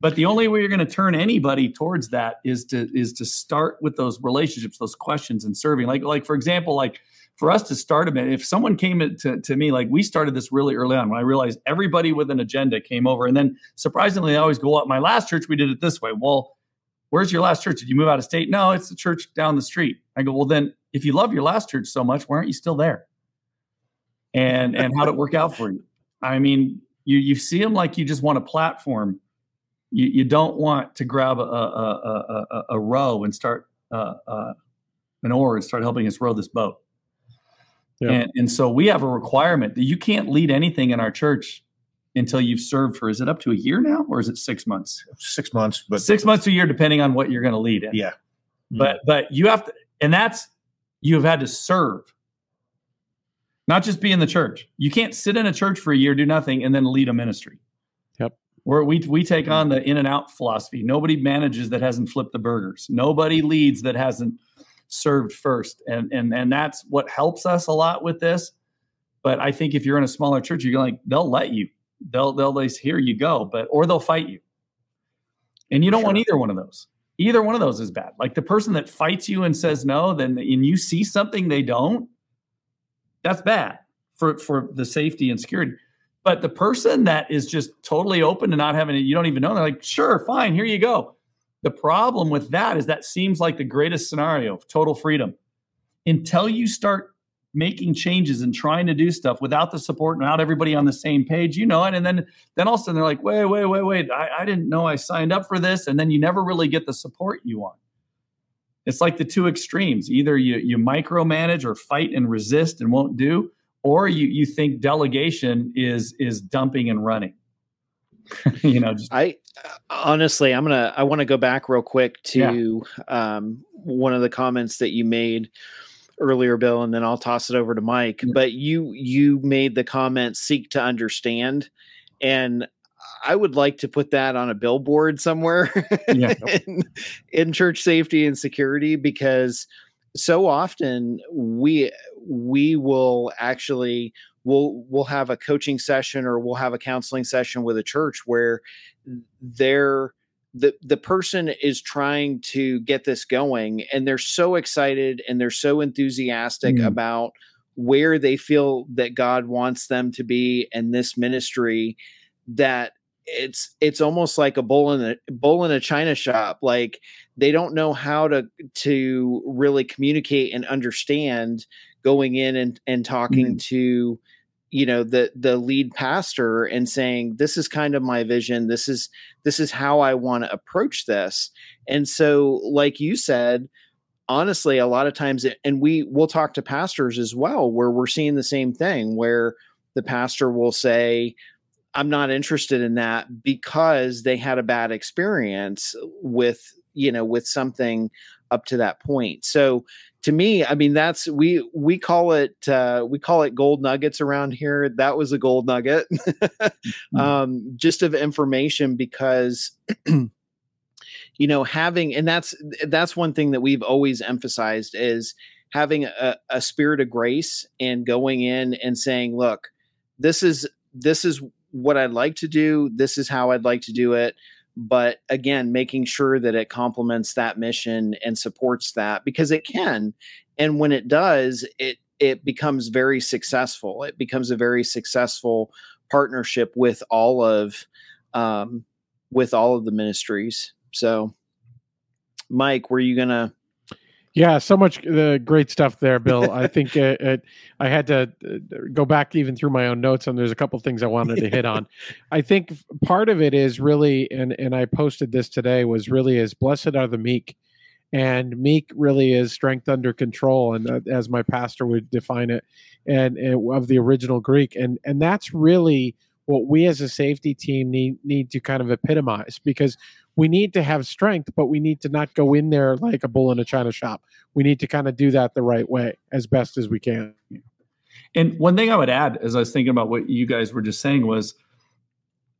But the only way you're going to turn anybody towards that is to start with those relationships, those questions, and serving. Like for example, like for us to start a minute, if someone came to me, like we started this really early on when I realized everybody with an agenda came over, and then surprisingly, they always go, "Well, my last church, we did it this way." Well, where's your last church? Did you move out of state? No, it's the church down the street. I go, well, then if you love your last church so much, why aren't you still there? And how'd it work out for you? I mean, you see them like you just want a platform. You don't want to grab a row and start an oar and start helping us row this boat. Yeah. And so we have a requirement that you can't lead anything in our church until you've served for, is it up to a year now, or is it 6 months? 6 months. But 6 months to a year, depending on what you're going to lead in. Yeah. But you have to, and that's, you have had to serve. Not just be in the church. You can't sit in a church for a year, do nothing, and then lead a ministry. Where we take on the in and out philosophy. Nobody manages that hasn't flipped the burgers. Nobody leads that hasn't served first. And that's what helps us a lot with this. But I think if you're in a smaller church, you're like, they'll let you. They'll here you go, or they'll fight you. And you don't want either one of those. Either one of those is bad. Like the person that fights you and says no, and you see something they don't, that's bad for the safety and security. But the person that is just totally open to not having it, you don't even know, they're like, sure, fine, here you go. The problem with that is that seems like the greatest scenario of total freedom. Until you start making changes and trying to do stuff without the support and without everybody on the same page, you know it. And then all of a sudden they're like, wait, I didn't know I signed up for this. And then you never really get the support you want. It's like the two extremes. Either you micromanage or fight and resist and won't do, or you think delegation is dumping and running. You know, I want to go back real quick to one of the comments that you made earlier, Bill, and then I'll toss it over to Mike. Mm-hmm. But you made the comment, seek to understand. And I would like to put that on a billboard somewhere in church safety and security, because so often we will actually we'll have a coaching session or we'll have a counseling session with a church where the person is trying to get this going and they're so excited and they're so enthusiastic about where they feel that God wants them to be in this ministry, that it's almost like a bowl in a China shop. Like they don't know how to really communicate and understand going in and talking to, you know, the lead pastor and saying, this is kind of my vision. This is how I want to approach this. And so, like you said, honestly, a lot of times, and we'll talk to pastors as well, where we're seeing the same thing, where the pastor will say, I'm not interested in that because they had a bad experience with something up to that point. So to me, I mean, that's, we call it gold nuggets around here. That was a gold nugget, just of information, because, you know, having, and that's one thing that we've always emphasized is having a spirit of grace and going in and saying, look, this is what I'd like to do. This is how I'd like to do it. But again, making sure that it complements that mission and supports that, because it can. And when it does, it becomes very successful. It becomes a very successful partnership with all of the ministries. So Mike, were you going to? Yeah, so much great stuff there, Bill. I think I had to go back even through my own notes, and there's a couple things I wanted to hit on. I think part of it is really, and I posted this today, was really is blessed are the meek. And meek really is strength under control, and as my pastor would define it, and of the original Greek. And that's really what we as a safety team need to kind of epitomize, because we need to have strength, but we need to not go in there like a bull in a China shop. We need to kind of do that the right way as best as we can. And one thing I would add, as I was thinking about what you guys were just saying, was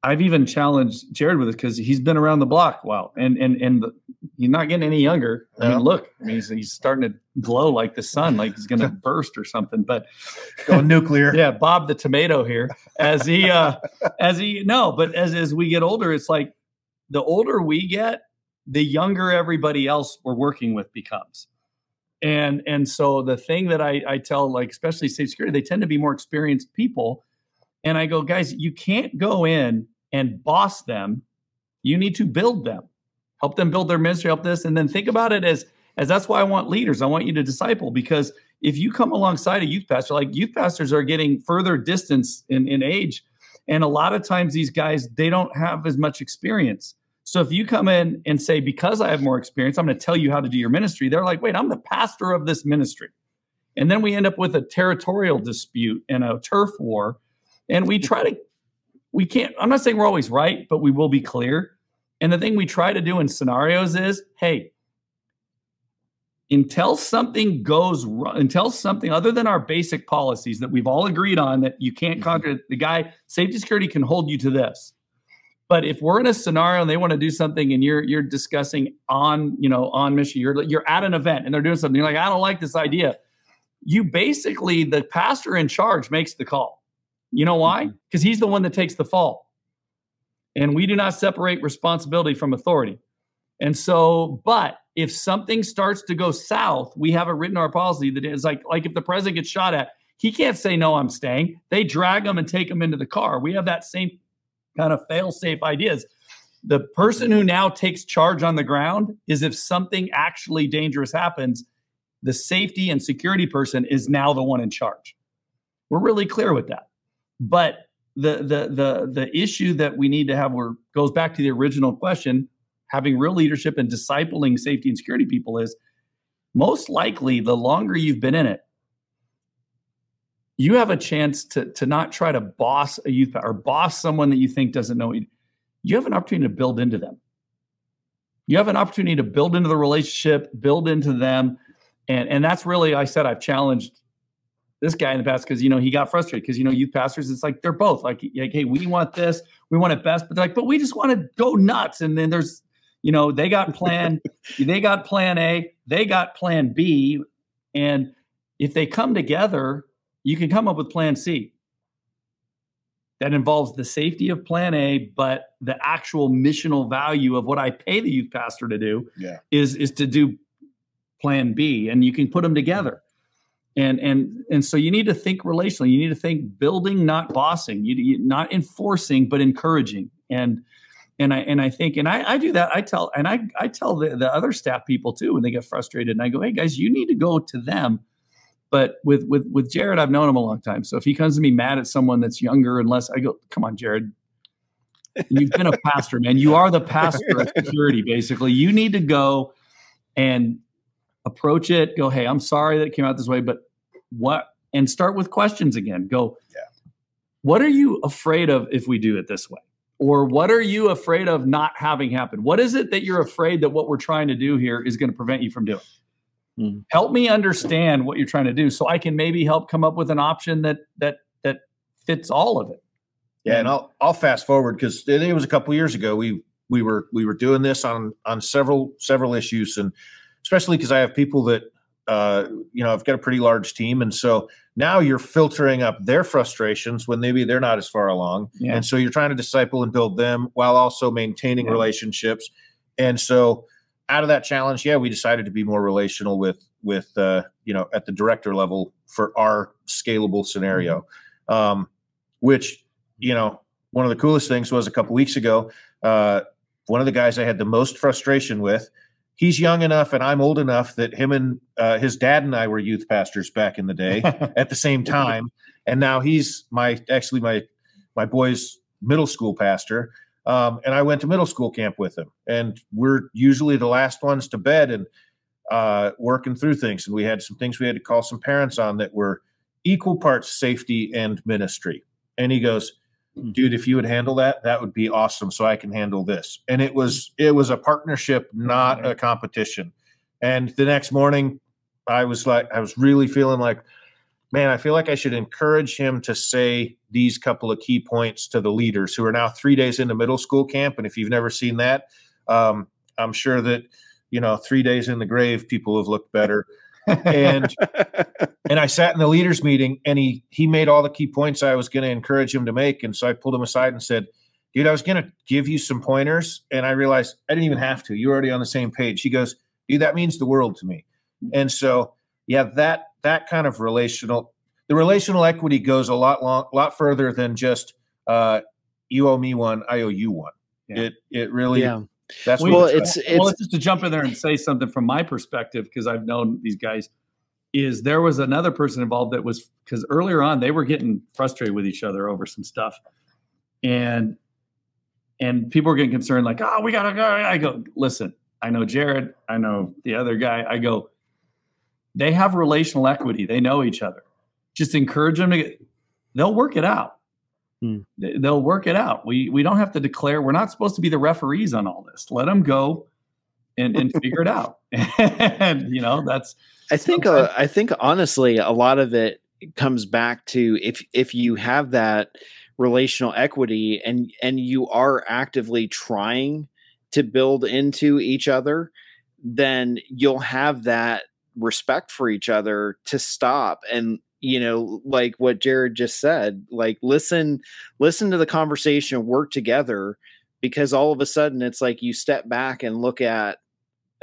I've even challenged Jared with it because he's been around the block a while, and he's not getting any younger. I mean, look, he's starting to glow like the sun, like he's going to burst or something. But going nuclear, yeah, Bob the tomato here. As we get older, it's like the older we get, the younger everybody else we're working with becomes. And so the thing that I tell, like, especially safe security, they tend to be more experienced people. And I go, guys, you can't go in and boss them. You need to build them, help them build their ministry, help this. And then think about it as that's why I want leaders. I want you to disciple, because if you come alongside a youth pastor, like youth pastors are getting further distance in age. And a lot of times these guys, they don't have as much experience. So if you come in and say, because I have more experience, I'm going to tell you how to do your ministry. They're like, wait, I'm the pastor of this ministry. And then we end up with a territorial dispute and a turf war. And I'm not saying we're always right, but we will be clear. And the thing we try to do in scenarios is, hey, until something goes wrong, until something other than our basic policies that we've all agreed on, that you can't contradict the guy, safety security can hold you to this. But if we're in a scenario and they want to do something and you're discussing on mission, you're at an event and they're doing something, you're like, I don't like this idea. You basically, the pastor in charge makes the call. You know why? Because he's the one that takes the fall. And we do not separate responsibility from authority. And so, but if something starts to go south, we have it written in our policy that is like if the president gets shot at, He can't say, no, I'm staying. They drag him and take him into the car. We have that same kind of fail-safe ideas. The person who now takes charge on the ground is, if something actually dangerous happens, the safety and security person is now the one in charge. We're really clear with that. But the issue that we need to have goes back to the original question, having real leadership and discipling safety and security people, is most likely the longer you've been in it, you have a chance to not try to boss a youth or boss someone that you think doesn't know you. You have an opportunity to build into them. You have an opportunity to build into the relationship, build into them. And that's really, I said, I've challenged this guy in the past because, you know, he got frustrated because, you know, youth pastors, it's like, they're both like, hey, we want this, we want it best, but they're like, but we just want to go nuts. And then there's, you know, they got plan A, they got plan B. And if they come together, you can come up with plan C. That involves the safety of plan A, but the actual missional value of what I pay the youth pastor to do is to do plan B, and you can put them together. And so you need to think relationally. You need to think building, not bossing, not enforcing, but encouraging. And I do that. I tell the other staff people too, when they get frustrated, and I go, hey guys, you need to go to them. But with Jared, I've known him a long time. So if he comes to me mad at someone that's younger, unless I go, come on, Jared, you've been a pastor, man. You are the pastor of security, basically. You need to go and approach it. Go, hey, I'm sorry that it came out this way, but what? And start with questions again. Go, what are you afraid of if we do it this way? Or what are you afraid of not having happen? What is it that you're afraid that what we're trying to do here is going to prevent you from doing? Help me understand what you're trying to do so I can maybe help come up with an option that fits all of it. Yeah. And I'll fast forward, because I think it was a couple of years ago. We were doing this on several issues, and especially because I have people that, you know, I've got a pretty large team. And so now you're filtering up their frustrations when maybe they're not as far along. Yeah. And so you're trying to disciple and build them while also maintaining relationships. And so, out of that challenge, we decided to be more relational with you know, at the director level for our scalable scenario, which, you know, one of the coolest things was a couple weeks ago, one of the guys I had the most frustration with, he's young enough and I'm old enough that him and his dad and I were youth pastors back in the day at the same time, and now he's my boy's middle school pastor. And I went to middle school camp with him, and we're usually the last ones to bed and working through things. And we had some things we had to call some parents on that were equal parts safety and ministry. And he goes, dude, if you would handle that, that would be awesome. So I can handle this. And it was a partnership, not a competition. And the next morning I was really feeling like, man, I feel like I should encourage him to say these couple of key points to the leaders who are now 3 days into middle school camp. And if you've never seen that, I'm sure that, you know, 3 days in the grave, people have looked better. And and I sat in the leaders meeting, and he made all the key points I was going to encourage him to make. And so I pulled him aside and said, dude, I was going to give you some pointers, and I realized I didn't even have to. You're already on the same page. He goes, dude, that means the world to me. And so, that kind of relational equity goes a lot further than just you owe me one, I owe you one. Yeah. It really, that's well, it's just to jump in there and say something from my perspective, because I've known these guys, is there was another person involved that was, because earlier on they were getting frustrated with each other over some stuff, and people were getting concerned, like, oh, we gotta go. I go, listen, I know Jared, I know the other guy, I go, they have relational equity. They know each other. Just encourage them they'll work it out. They'll work it out. We don't have to declare. We're not supposed to be the referees on all this. Let them go and figure it out. And you know, I think honestly, a lot of it comes back to if you have that relational equity and you are actively trying to build into each other, then you'll have that respect for each other to stop and, you know, like what Jared just said, like listen to the conversation, work together, because all of a sudden it's like you step back and look at,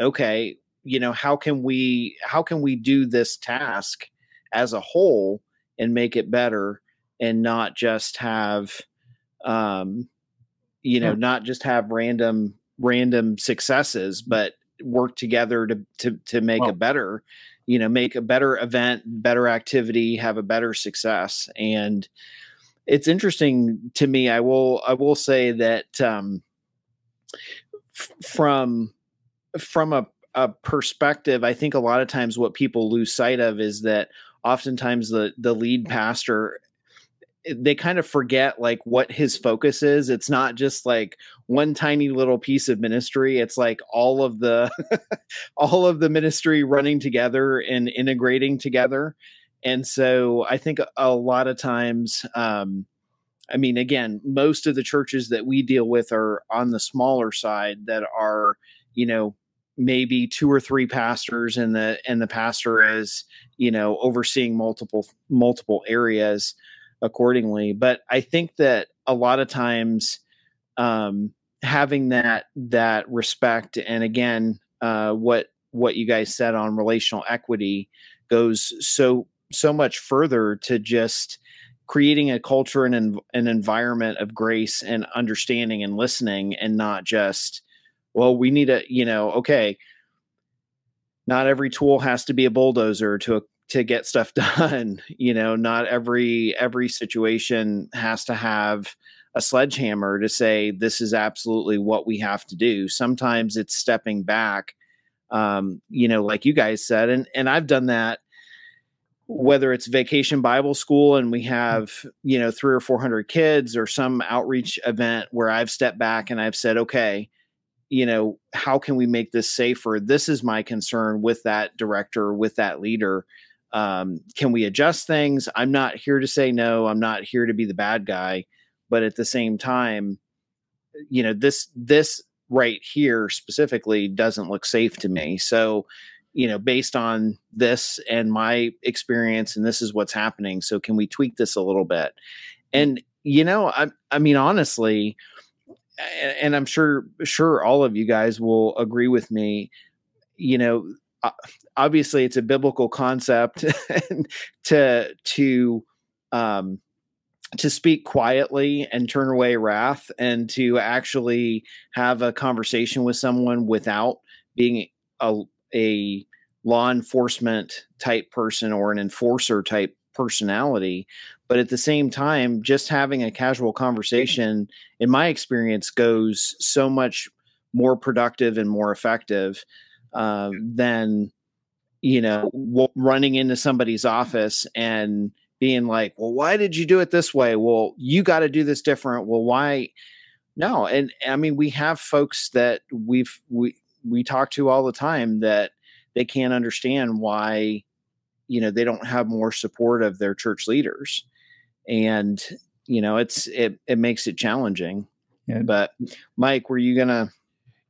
okay, you know, how can we do this task as a whole and make it better, and not just have, not just have random successes, but work together to make a better, make a better event, better activity, have a better success. And it's interesting to me. I will say that, from a perspective, I think a lot of times what people lose sight of is that oftentimes the lead pastor, they kind of forget like what his focus is. It's not just like one tiny little piece of ministry. It's like all of the, all of the ministry running together and integrating together. And so I think a lot of times, most of the churches that we deal with are on the smaller side that are, maybe two or three pastors, and the pastor is, overseeing multiple areas accordingly. But I think that a lot of times, having that respect, and again, what you guys said on relational equity goes so much further to just creating a culture and an environment of grace and understanding and listening, and not just, well, we need a, okay, not every tool has to be a bulldozer to get stuff done. Not every situation has to have a sledgehammer to say, this is absolutely what we have to do. Sometimes it's stepping back, like you guys said, and I've done that, whether it's Vacation Bible School and we have, 300 or 400 kids, or some outreach event where I've stepped back and I've said, okay, how can we make this safer? This is my concern with that director, with that leader. Can we adjust things? I'm not here to say no. I'm not here to be the bad guy. But at the same time, this right here specifically doesn't look safe to me. So, based on this and my experience, and this is what's happening, so can we tweak this a little bit? And, honestly, and I'm sure all of you guys will agree with me, obviously it's a biblical concept to speak quietly and turn away wrath, and to actually have a conversation with someone without being a law enforcement type person or an enforcer type personality. But at the same time, just having a casual conversation, in my experience, goes so much more productive and more effective than, running into somebody's office and being like, well, why did you do it this way? Well, you got to do this different. Well, why? No. And I mean, we have folks that we talk to all the time that they can't understand why, they don't have more support of their church leaders, and, it makes it challenging. Yeah. But Mike, were you going to?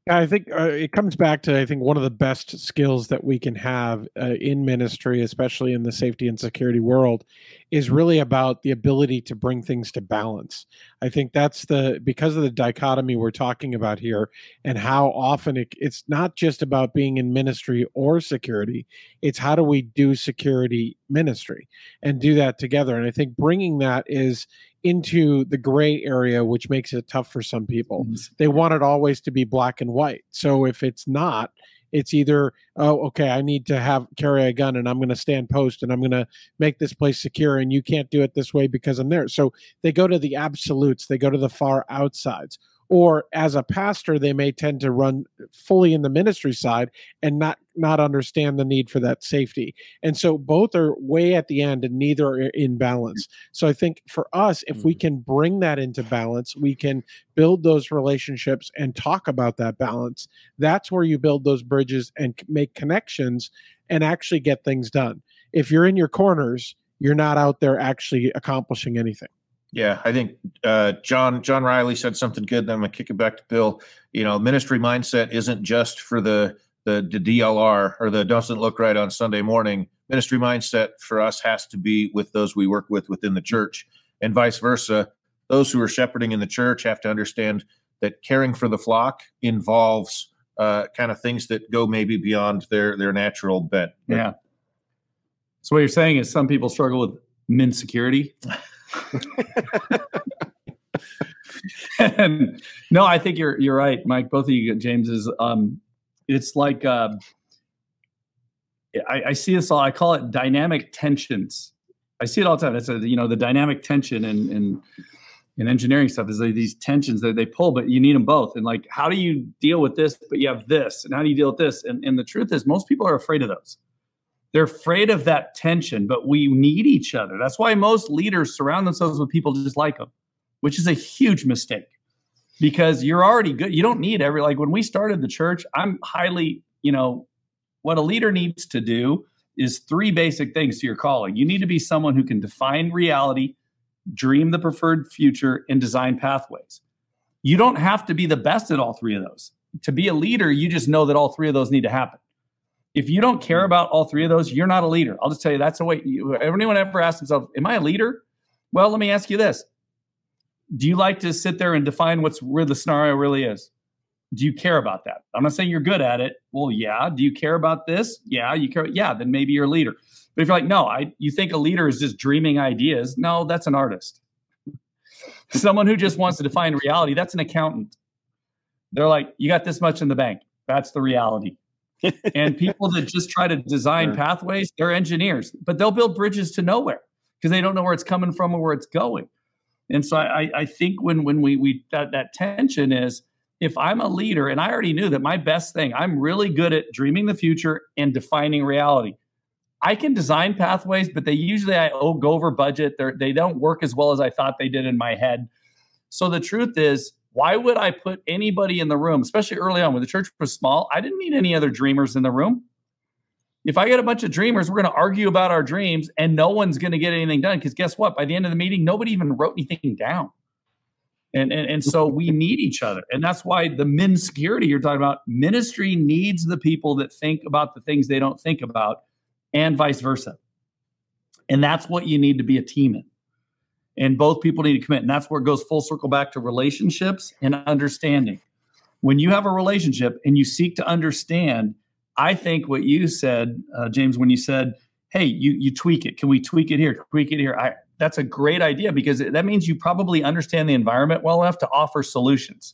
I think it comes back to, one of the best skills that we can have in ministry, especially in the safety and security world, is really about the ability to bring things to balance. I think that's because of the dichotomy we're talking about here, and how often it's not just about being in ministry or security, it's how do we do security ministry and do that together. And I think bringing that is into the gray area, which makes it tough for some people. Mm-hmm. They want it always to be black and white. So if it's not, it's either, oh, okay, I need to carry a gun, and I'm going to stand post, and I'm going to make this place secure, and you can't do it this way because I'm there. So they go to the absolutes. They go to the far outsides. Or as a pastor, they may tend to run fully in the ministry side and not understand the need for that safety. And so both are way at the end, and neither are in balance. So I think for us, if we can bring that into balance, we can build those relationships and talk about that balance. That's where you build those bridges and make connections and actually get things done. If you're in your corners, you're not out there actually accomplishing anything. Yeah, I think John Riley said something good. Then I'm gonna kick it back to Bill. Ministry mindset isn't just for the DLR or the doesn't look right on Sunday morning. Ministry mindset for us has to be with those we work with within the church, and vice versa. Those who are shepherding in the church have to understand that caring for the flock involves kind of things that go maybe beyond their natural bent. Yeah. So what you're saying is some people struggle with men's security. And, no, I think you're right, Mike. Both of you, James, is it's like I see this all. I call it dynamic tensions. I see it all the time. That's the dynamic tension in engineering stuff is like these tensions that they pull, but you need them both. And like, how do you deal with this? But you have this, and how do you deal with this? And the truth is, most people are afraid of those. They're afraid of that tension, but we need each other. That's why most leaders surround themselves with people just like them, which is a huge mistake because you're already good. You don't need like when we started the church, I'm highly, what a leader needs to do is three basic things to your calling. You need to be someone who can define reality, dream the preferred future, and design pathways. You don't have to be the best at all three of those. To be a leader, you just know that all three of those need to happen. If you don't care about all three of those, you're not a leader. I'll just tell you, that's the way anyone ever asks themselves, am I a leader? Well, let me ask you this. Do you like to sit there and define where the scenario really is? Do you care about that? I'm not saying you're good at it. Well, yeah. Do you care about this? Yeah, you care. Yeah, then maybe you're a leader. But if you're like, no, you think a leader is just dreaming ideas? No, that's an artist. Someone who just wants to define reality, that's an accountant. They're like, you got this much in the bank. That's the reality. And people that just try to design pathways, they're engineers, but they'll build bridges to nowhere because they don't know where it's coming from or where it's going. And so I think when we that tension is, if I'm a leader, and I already knew that my best thing, I'm really good at dreaming the future and defining reality. I can design pathways, but they usually go over budget. They don't work as well as I thought they did in my head. So the truth is, why would I put anybody in the room, especially early on when the church was small? I didn't need any other dreamers in the room. If I get a bunch of dreamers, we're going to argue about our dreams and no one's going to get anything done. Because guess what? By the end of the meeting, nobody even wrote anything down. And so we need each other. And that's why the men's security you're talking about, ministry needs the people that think about the things they don't think about and vice versa. And that's what you need to be a team in. And both people need to commit. And that's where it goes full circle back to relationships and understanding. When you have a relationship and you seek to understand, I think what you said, James, when you said, hey, you tweak it. Can we tweak it here? Tweak it here. That's a great idea because that means you probably understand the environment well enough to offer solutions.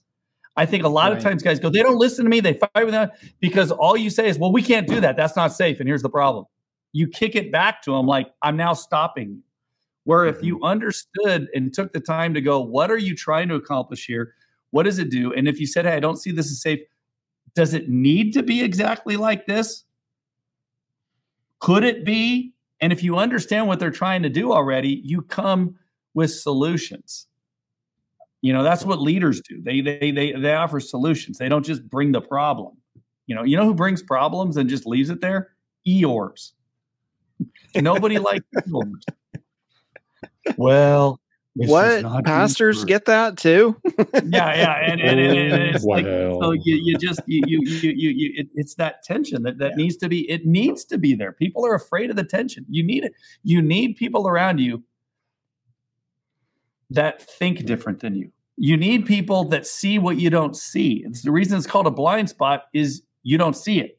I think a lot of times guys go, they don't listen to me. They fight with them because all you say is, well, we can't do that. That's not safe. And here's the problem. You kick it back to them like, I'm now stopping you. Where if you understood and took the time to go, what are you trying to accomplish here? What does it do? And if you said, hey, I don't see this as safe, does it need to be exactly like this? Could it be? And if you understand what they're trying to do already, you come with solutions. That's what leaders do. They offer solutions. They don't just bring the problem. You know who brings problems and just leaves it there? Eeyores. Nobody likes Eeyores. Well, what pastors get that too? Yeah, and it's like, so it's that tension that needs to be there. People are afraid of the tension. You need it. You need people around you that think different than you. You need people that see what you don't see. It's the reason it's called a blind spot is you don't see it.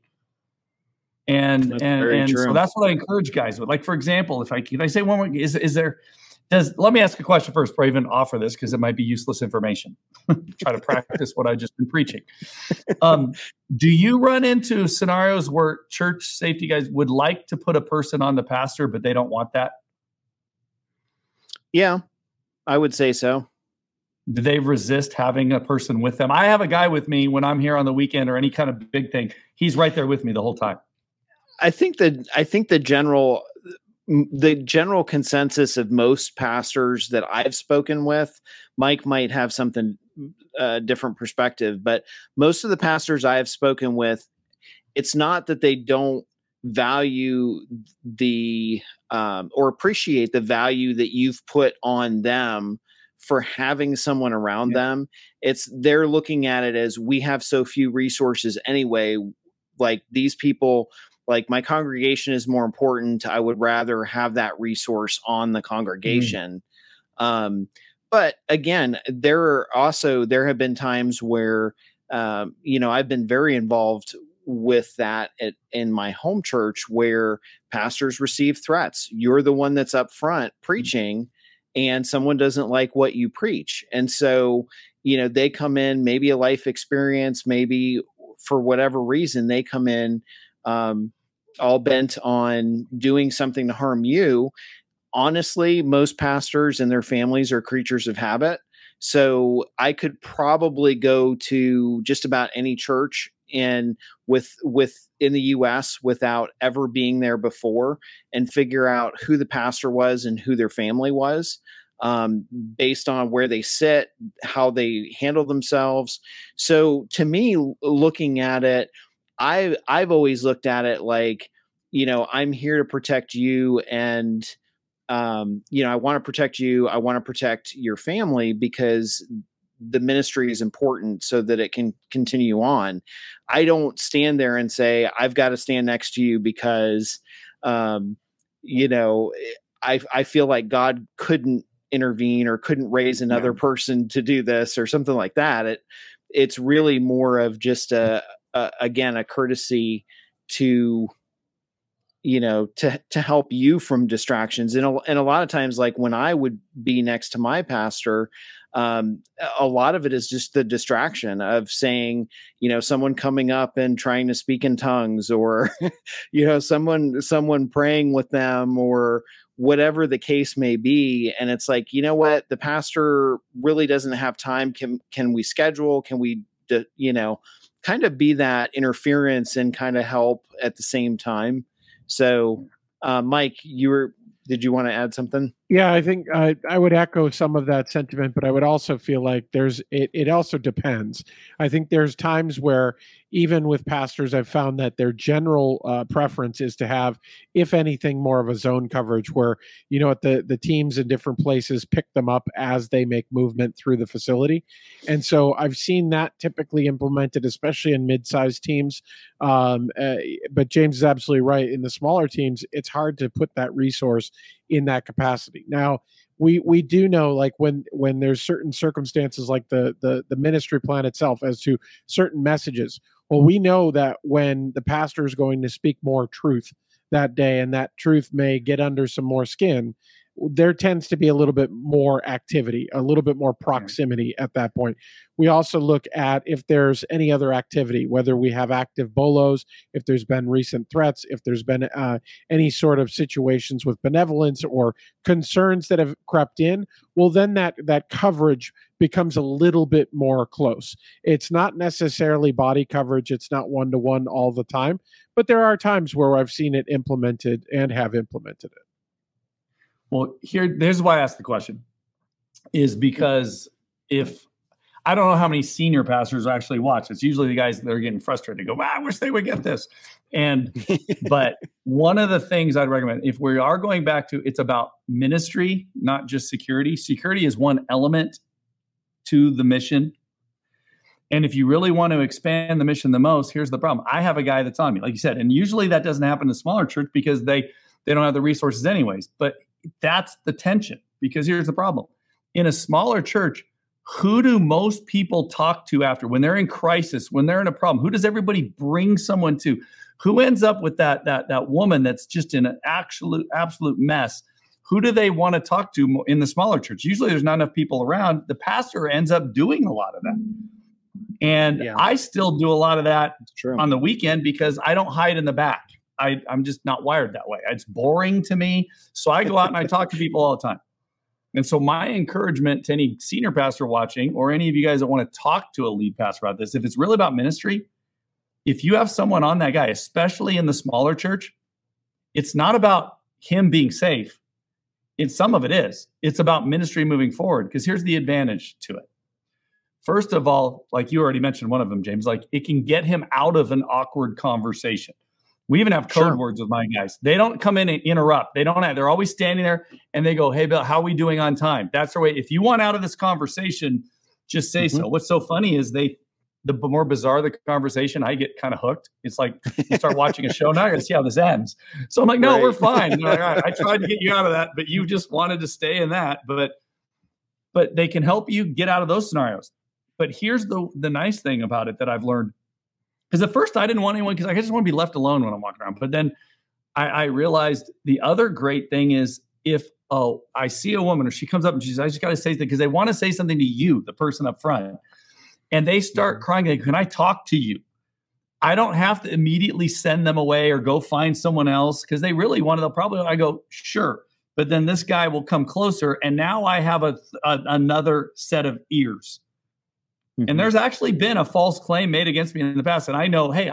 And so that's what I encourage guys with. Like, for example, if I say one more, let me ask a question first before I even offer this, because it might be useless information. Try to practice what I've just been preaching. Do you run into scenarios where church safety guys would like to put a person on the pastor, but they don't want that? Yeah, I would say so. Do they resist having a person with them? I have a guy with me when I'm here on the weekend or any kind of big thing. He's right there with me the whole time. I think the general consensus of most pastors that I've spoken with, Mike might have something different perspective, but most of the pastors I have spoken with, it's not that they don't value the or appreciate the value that you've put on them for having someone around them. It's they're looking at it as we have so few resources anyway. Like these people. Like my congregation is more important. I would rather have that resource on the congregation. Mm-hmm. But again, there have been times where, I've been very involved with that in my home church where pastors receive threats. You're the one that's up front preaching, and someone doesn't like what you preach. And so, you know, they come in, maybe a life experience, maybe for whatever reason, they come in all bent on doing something to harm you. Honestly, most pastors and their families are creatures of habit. So I could probably go to just about any church and in the US without ever being there before and figure out who the pastor was and who their family was, based on where they sit, how they handle themselves. So to me, looking at it, I've always looked at it like, you know, I'm here to protect you, and you know, I want to protect you. I want to protect your family because the ministry is important so that it can continue on. I don't stand there and say, I've got to stand next to you because, you know, I feel like God couldn't intervene or couldn't raise another person to do this or something like that. It's really more of just a courtesy to, you know, to help you from distractions. And a lot of times, like when I would be next to my pastor, a lot of it is just the distraction of saying, you know, someone coming up and trying to speak in tongues, or, you know, someone praying with them, or whatever the case may be. And it's like, you know what, the pastor really doesn't have time. Can we schedule? Can we, you know, kind of be that interference and kind of help at the same time? So, Mike, did you want to add something? Yeah, I think I would echo some of that sentiment, but I would also feel like it also depends. I think there's times where even with pastors, I've found that their general preference is to have, if anything, more of a zone coverage where, you know, the teams in different places pick them up as they make movement through the facility. And so I've seen that typically implemented, especially in mid-sized teams. But James is absolutely right. In the smaller teams, it's hard to put that resource in that capacity. Now, we do know, like when there's certain circumstances, like the ministry plan itself as to certain messages. Well, we know that when the pastor is going to speak more truth that day, and that truth may get under some more skin, there tends to be a little bit more activity, a little bit more proximity at that point. We also look at if there's any other activity, whether we have active bolos, if there's been recent threats, if there's been any sort of situations with benevolence or concerns that have crept in, well, then that coverage becomes a little bit more close. It's not necessarily body coverage. It's not one-to-one all the time, but there are times where I've seen it implemented and have implemented it. Well, there's why I asked the question, is because if I don't know how many senior pastors actually watch, it's usually the guys that are getting frustrated go, I wish they would get this. But one of the things I'd recommend, if we are going back to, it's about ministry, not just security. Security is one element to the mission. And if you really want to expand the mission the most, here's the problem. I have a guy that's on me, like you said, and usually that doesn't happen in a smaller church because they don't have the resources anyways, but that's the tension, because here's the problem. In a smaller church, who do most people talk to after? When they're in crisis, when they're in a problem, who does everybody bring someone to? Who ends up with that woman that's just in an absolute mess? Who do they want to talk to in the smaller church? Usually there's not enough people around. The pastor ends up doing a lot of that. And I still do a lot of that on the weekend because I don't hide in the back. I'm just not wired that way. It's boring to me. So I go out and I talk to people all the time. And so my encouragement to any senior pastor watching, or any of you guys that want to talk to a lead pastor about this, if it's really about ministry, if you have someone on that guy, especially in the smaller church, it's not about him being safe. And some of it is. It's about ministry moving forward, because here's the advantage to it. First of all, like you already mentioned one of them, James, like it can get him out of an awkward conversation. We even have code words with my guys. They don't come in and interrupt. They're always standing there and they go, hey, Bill, how are we doing on time? That's their way. If you want out of this conversation, just say so. What's so funny is the more bizarre the conversation, I get kind of hooked. It's like you start watching a show, now you're going to see how this ends. So I'm like, no, we're fine. And they're like, all right, I tried to get you out of that, but you just wanted to stay in that. But they can help you get out of those scenarios. But here's the nice thing about it that I've learned. Because at first I didn't want anyone, because I just want to be left alone when I'm walking around. But then I realized the other great thing is if I see a woman or she comes up and she says, I just got to say something, because they want to say something to you, the person up front. And they start crying, like, can I talk to you? I don't have to immediately send them away or go find someone else, because they really want to. They'll probably, I go, sure. But then this guy will come closer, and now I have another set of ears. Mm-hmm. And there's actually been a false claim made against me in the past. And I know, hey,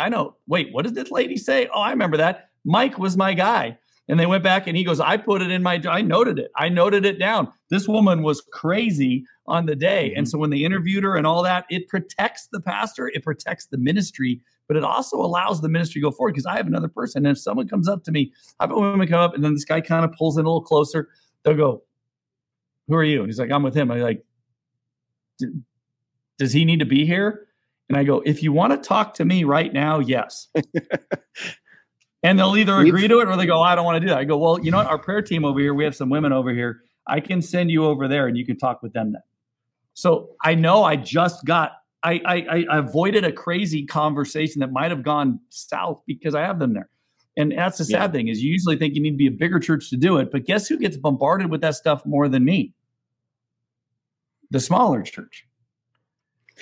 wait, what did this lady say? Oh, I remember that. Mike was my guy. And they went back and he goes, I put it in my, I noted it down. This woman was crazy on the day. Mm-hmm. And so when they interviewed her and all that, it protects the pastor, it protects the ministry, but it also allows the ministry to go forward, because I have another person. And if someone comes up to me, I've had women come up and then this guy kind of pulls in a little closer. They'll go, who are you? And he's like, I'm with him. I'm like, does he need to be here? And I go, if you want to talk to me right now, yes. And they'll either agree to it or they go, I don't want to do that. I go, well, you know what? Our prayer team over here, we have some women over here. I can send you over there and you can talk with them then. So I know I just got, I avoided a crazy conversation that might have gone south because I have them there. And that's the sad thing, is you usually think you need to be a bigger church to do it. But guess who gets bombarded with that stuff more than me? The smaller church.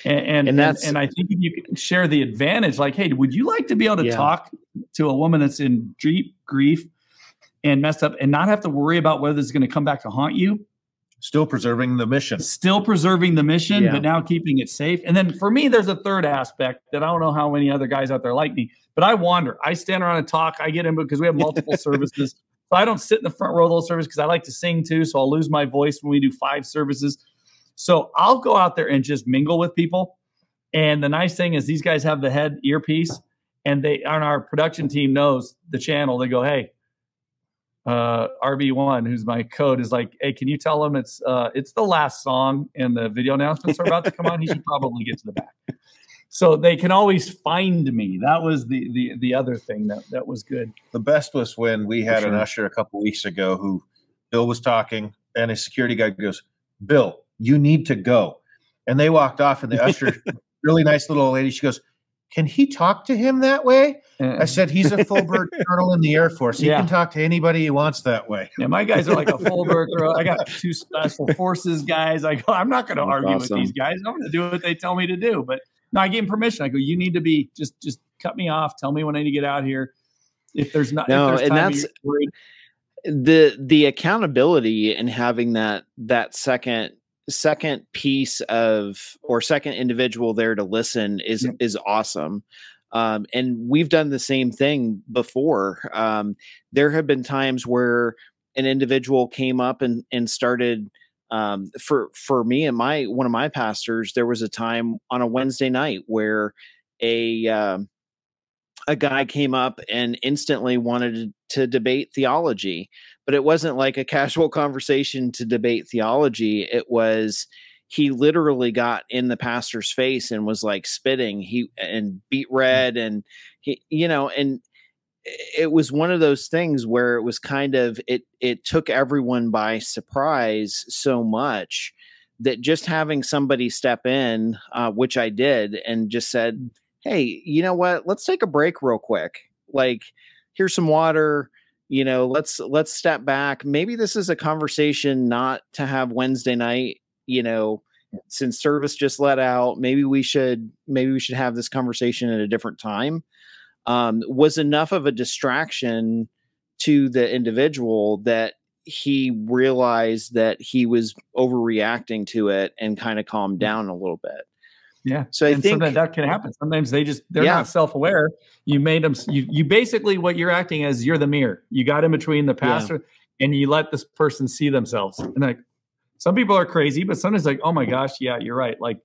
And I think if you can share the advantage, like, hey, would you like to be able to talk to a woman that's in deep grief and messed up and not have to worry about whether it's going to come back to haunt you? Still preserving the mission, but now keeping it safe. And then for me, there's a third aspect that I don't know how many other guys out there like me, but I wander. I stand around and talk. I get in because we have multiple services. So I don't sit in the front row of those services because I like to sing too. So I'll lose my voice when we do 5 services. So I'll go out there and just mingle with people. And the nice thing is these guys have the head earpiece, and they on our production team knows the channel. They go, hey, RB1, who's my code, is like, hey, can you tell him it's the last song and the video announcements are about to come on? He should probably get to the back. So they can always find me. That was the other thing that was good. The best was when we had an usher a couple weeks ago who Bill was talking, and a security guy goes, Bill, you need to go. And they walked off, and the usher, really nice little old lady, she goes, can he talk to him that way? I said, he's a Fulbright colonel in the Air Force. He can talk to anybody he wants that way. Yeah, my guys are like a Fulbright. I got 2 special forces guys. I go, I'm not going to argue with these guys. I'm going to do what they tell me to do. But no, I gave him permission. I go, you need to be, just cut me off. Tell me when I need to get out here. The accountability and having that second piece of, or second individual there to listen is awesome. And we've done the same thing before. There have been times where an individual came up and started, for me and one of my pastors, there was a time on a Wednesday night where a guy came up and instantly wanted to debate theology, but it wasn't like a casual conversation to debate theology. It was, he literally got in the pastor's face and was like spitting, and beat red. And and it was one of those things where it was kind of, it took everyone by surprise so much that just having somebody step in, which I did, and just said, hey, you know what? Let's take a break real quick. Like, here's some water, let's step back. Maybe this is a conversation not to have Wednesday night, since service just let out. Maybe we should have this conversation at a different time. Was enough of a distraction to the individual that he realized that he was overreacting to it and kind of calmed down a little bit. Yeah. So I think that can happen. Sometimes they're not self-aware. You made them, you basically, what you're acting as, you're the mirror. You got in between the pastor and you let this person see themselves. And like, some people are crazy, but sometimes like, oh my gosh, yeah, you're right. Like,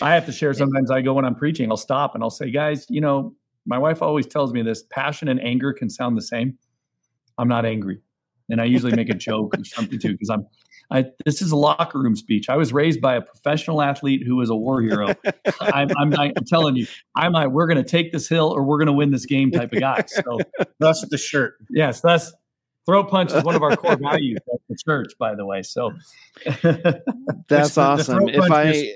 I have to share. Sometimes I go, when I'm preaching, I'll stop and I'll say, guys, my wife always tells me this, passion and anger can sound the same. I'm not angry. And I usually make a joke or something too, because this is a locker room speech. I was raised by a professional athlete who was a war hero. I'm telling you, we're going to take this hill or we're going to win this game type of guy. So that's the shirt. Yes, that's throw punch is one of our core values at the church, by the way. So that's awesome. If I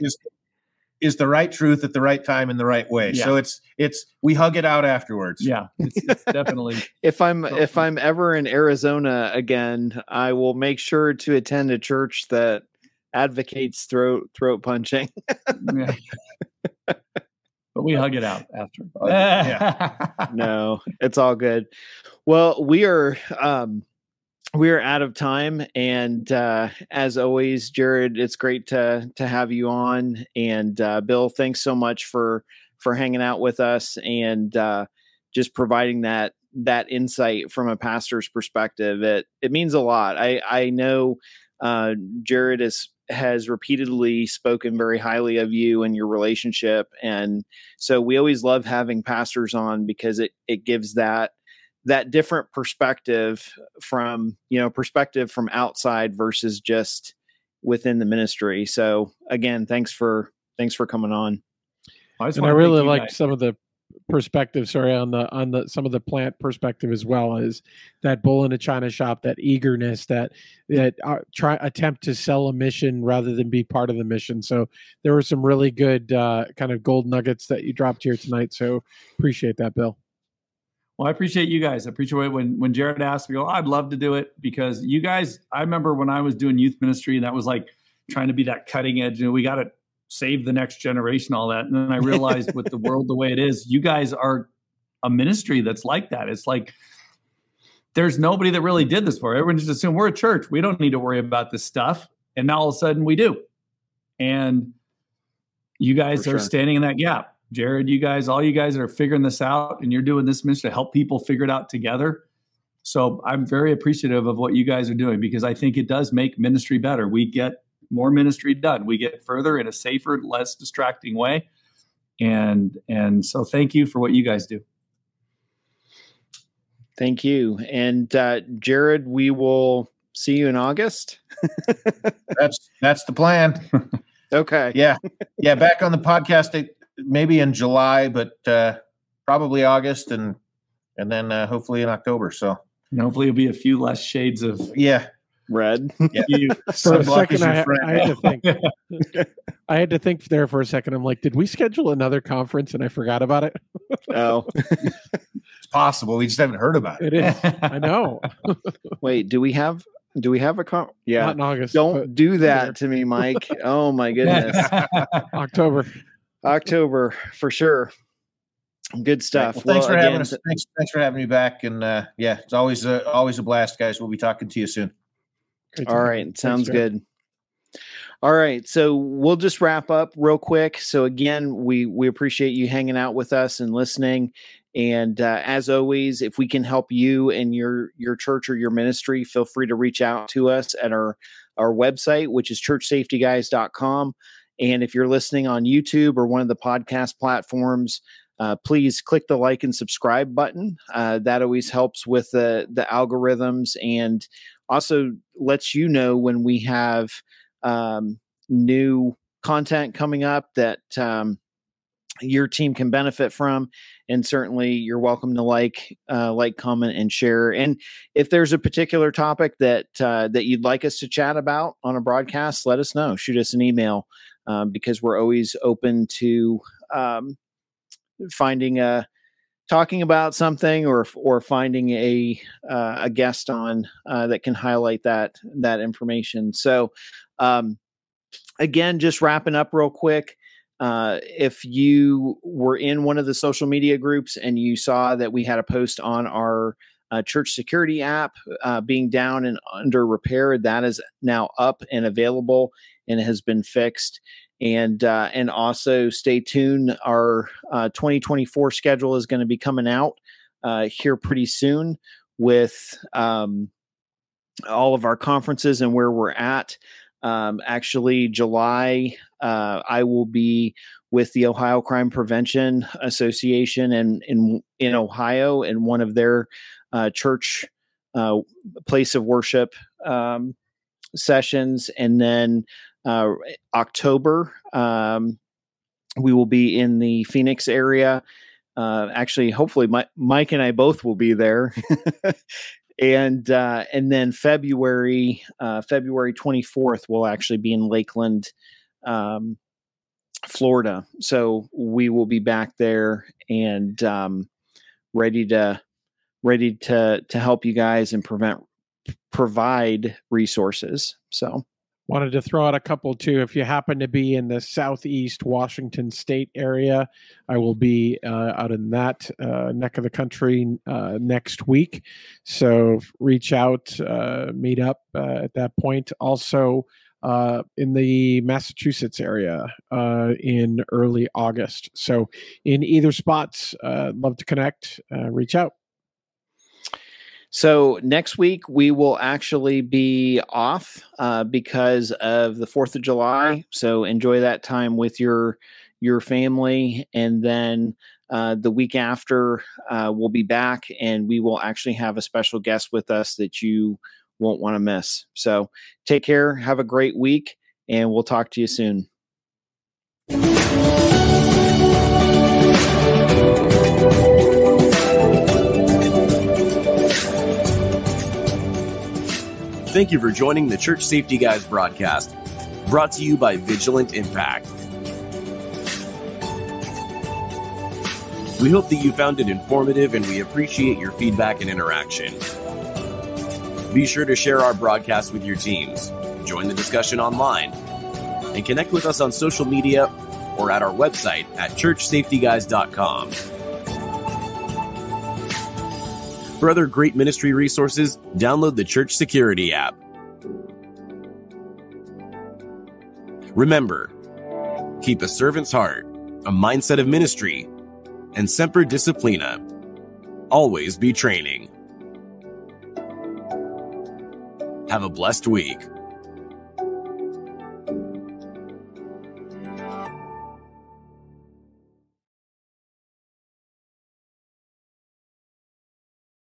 is the right truth at the right time in the right way. Yeah. So it's we hug it out afterwards. Yeah, it's definitely. If I'm ever in Arizona again, I will make sure to attend a church that advocates throat punching. Yeah. But we hug it out after. Yeah. No, it's all good. Well, we are out of time, and as always, Jared, it's great to have you on. And Bill, thanks so much for hanging out with us and just providing that insight from a pastor's perspective. It means a lot. I know Jared has repeatedly spoken very highly of you and your relationship, and so we always love having pastors on because it gives that different perspective from outside versus just within the ministry. So again, thanks for coming on. And I really like some of the perspective, on the some of the plant perspective as well, is that bull in a China shop, that eagerness, that attempt to sell a mission rather than be part of the mission. So there were some really good kind of gold nuggets that you dropped here tonight. So appreciate that, Bill. Well, I appreciate you guys. I appreciate when Jared asked me, I'd love to do it, because you guys, I remember when I was doing youth ministry, that was like trying to be that cutting edge. We got to save the next generation, all that. And then I realized with the world the way it is, you guys are a ministry that's like that. It's like there's nobody that really did this for. Everyone just assumed we're a church. We don't need to worry about this stuff. And now all of a sudden we do. And you guys are standing in that gap. Jared, all you guys are figuring this out, and you're doing this mission to help people figure it out together. So I'm very appreciative of what you guys are doing, because I think it does make ministry better. We get more ministry done. We get further in a safer, less distracting way. And so thank you for what you guys do. Thank you. And Jared, we will see you in August. That's the plan. Okay. Yeah. Yeah. Back on the podcast. Maybe in July, but probably August, and then hopefully in October. So, and hopefully it'll be a few less shades of red. Yeah. For a second, I had to think there for a second. I'm like, did we schedule another conference and I forgot about it? No, it's possible. We just haven't heard about it. It is. I know. Wait, do we have a conference? Yeah, not in August. Don't do that to me, Mike. Oh my goodness, October for sure. Good stuff. Well, thanks for having us. Thanks for having me back. And it's always a blast, guys. We'll be talking to you soon. All right. Sounds good. All right. So we'll just wrap up real quick. So again, we appreciate you hanging out with us and listening. And as always, if we can help you and your church or your ministry, feel free to reach out to us at our website, which is ChurchSafetyGuys.com. And if you're listening on YouTube or one of the podcast platforms, please click the like and subscribe button. That always helps with the algorithms, and also lets you know when we have new content coming up that your team can benefit from. And certainly you're welcome to like, comment, and share. And if there's a particular topic that you'd like us to chat about on a broadcast, let us know. Shoot us an email. Because we're always open to talking about something or finding a guest on that can highlight that information. So again, just wrapping up real quick. If you were in one of the social media groups and you saw that we had a post on our Church Security app being down and under repair, that is now up and available and has been fixed. And also stay tuned. Our 2024 schedule is going to be coming out here pretty soon with all of our conferences and where we're at. Actually, July, I will be with the Ohio Crime Prevention Association and in Ohio, in one of their church place of worship sessions. And then October, we will be in the Phoenix area. Actually, hopefully Mike and I both will be there. And then February 24th, we'll actually be in Lakeland, Florida. So we will be back there and ready to help you guys and provide resources. So wanted to throw out a couple too. If you happen to be in the Southeast Washington State area, I will be out in that neck of the country next week. So reach out, meet up at that point. Also, in the Massachusetts area in early August. So in either spots, love to connect, reach out. So next week we will actually be off because of the 4th of July. So enjoy that time with your family. And then the week after we'll be back and we will actually have a special guest with us that you won't want to miss. So take care, have a great week, and we'll talk to you soon. Thank you for joining the Church Safety Guys broadcast, brought to you by Vigilant Impact. We hope that you found it informative, and we appreciate your feedback and interaction. Be sure to share our broadcast with your teams, join the discussion online, and connect with us on social media or at our website at ChurchSafetyGuys.com. For other great ministry resources, download the Church Security app. Remember, keep a servant's heart, a mindset of ministry, and semper disciplina. Always be training. Have a blessed week.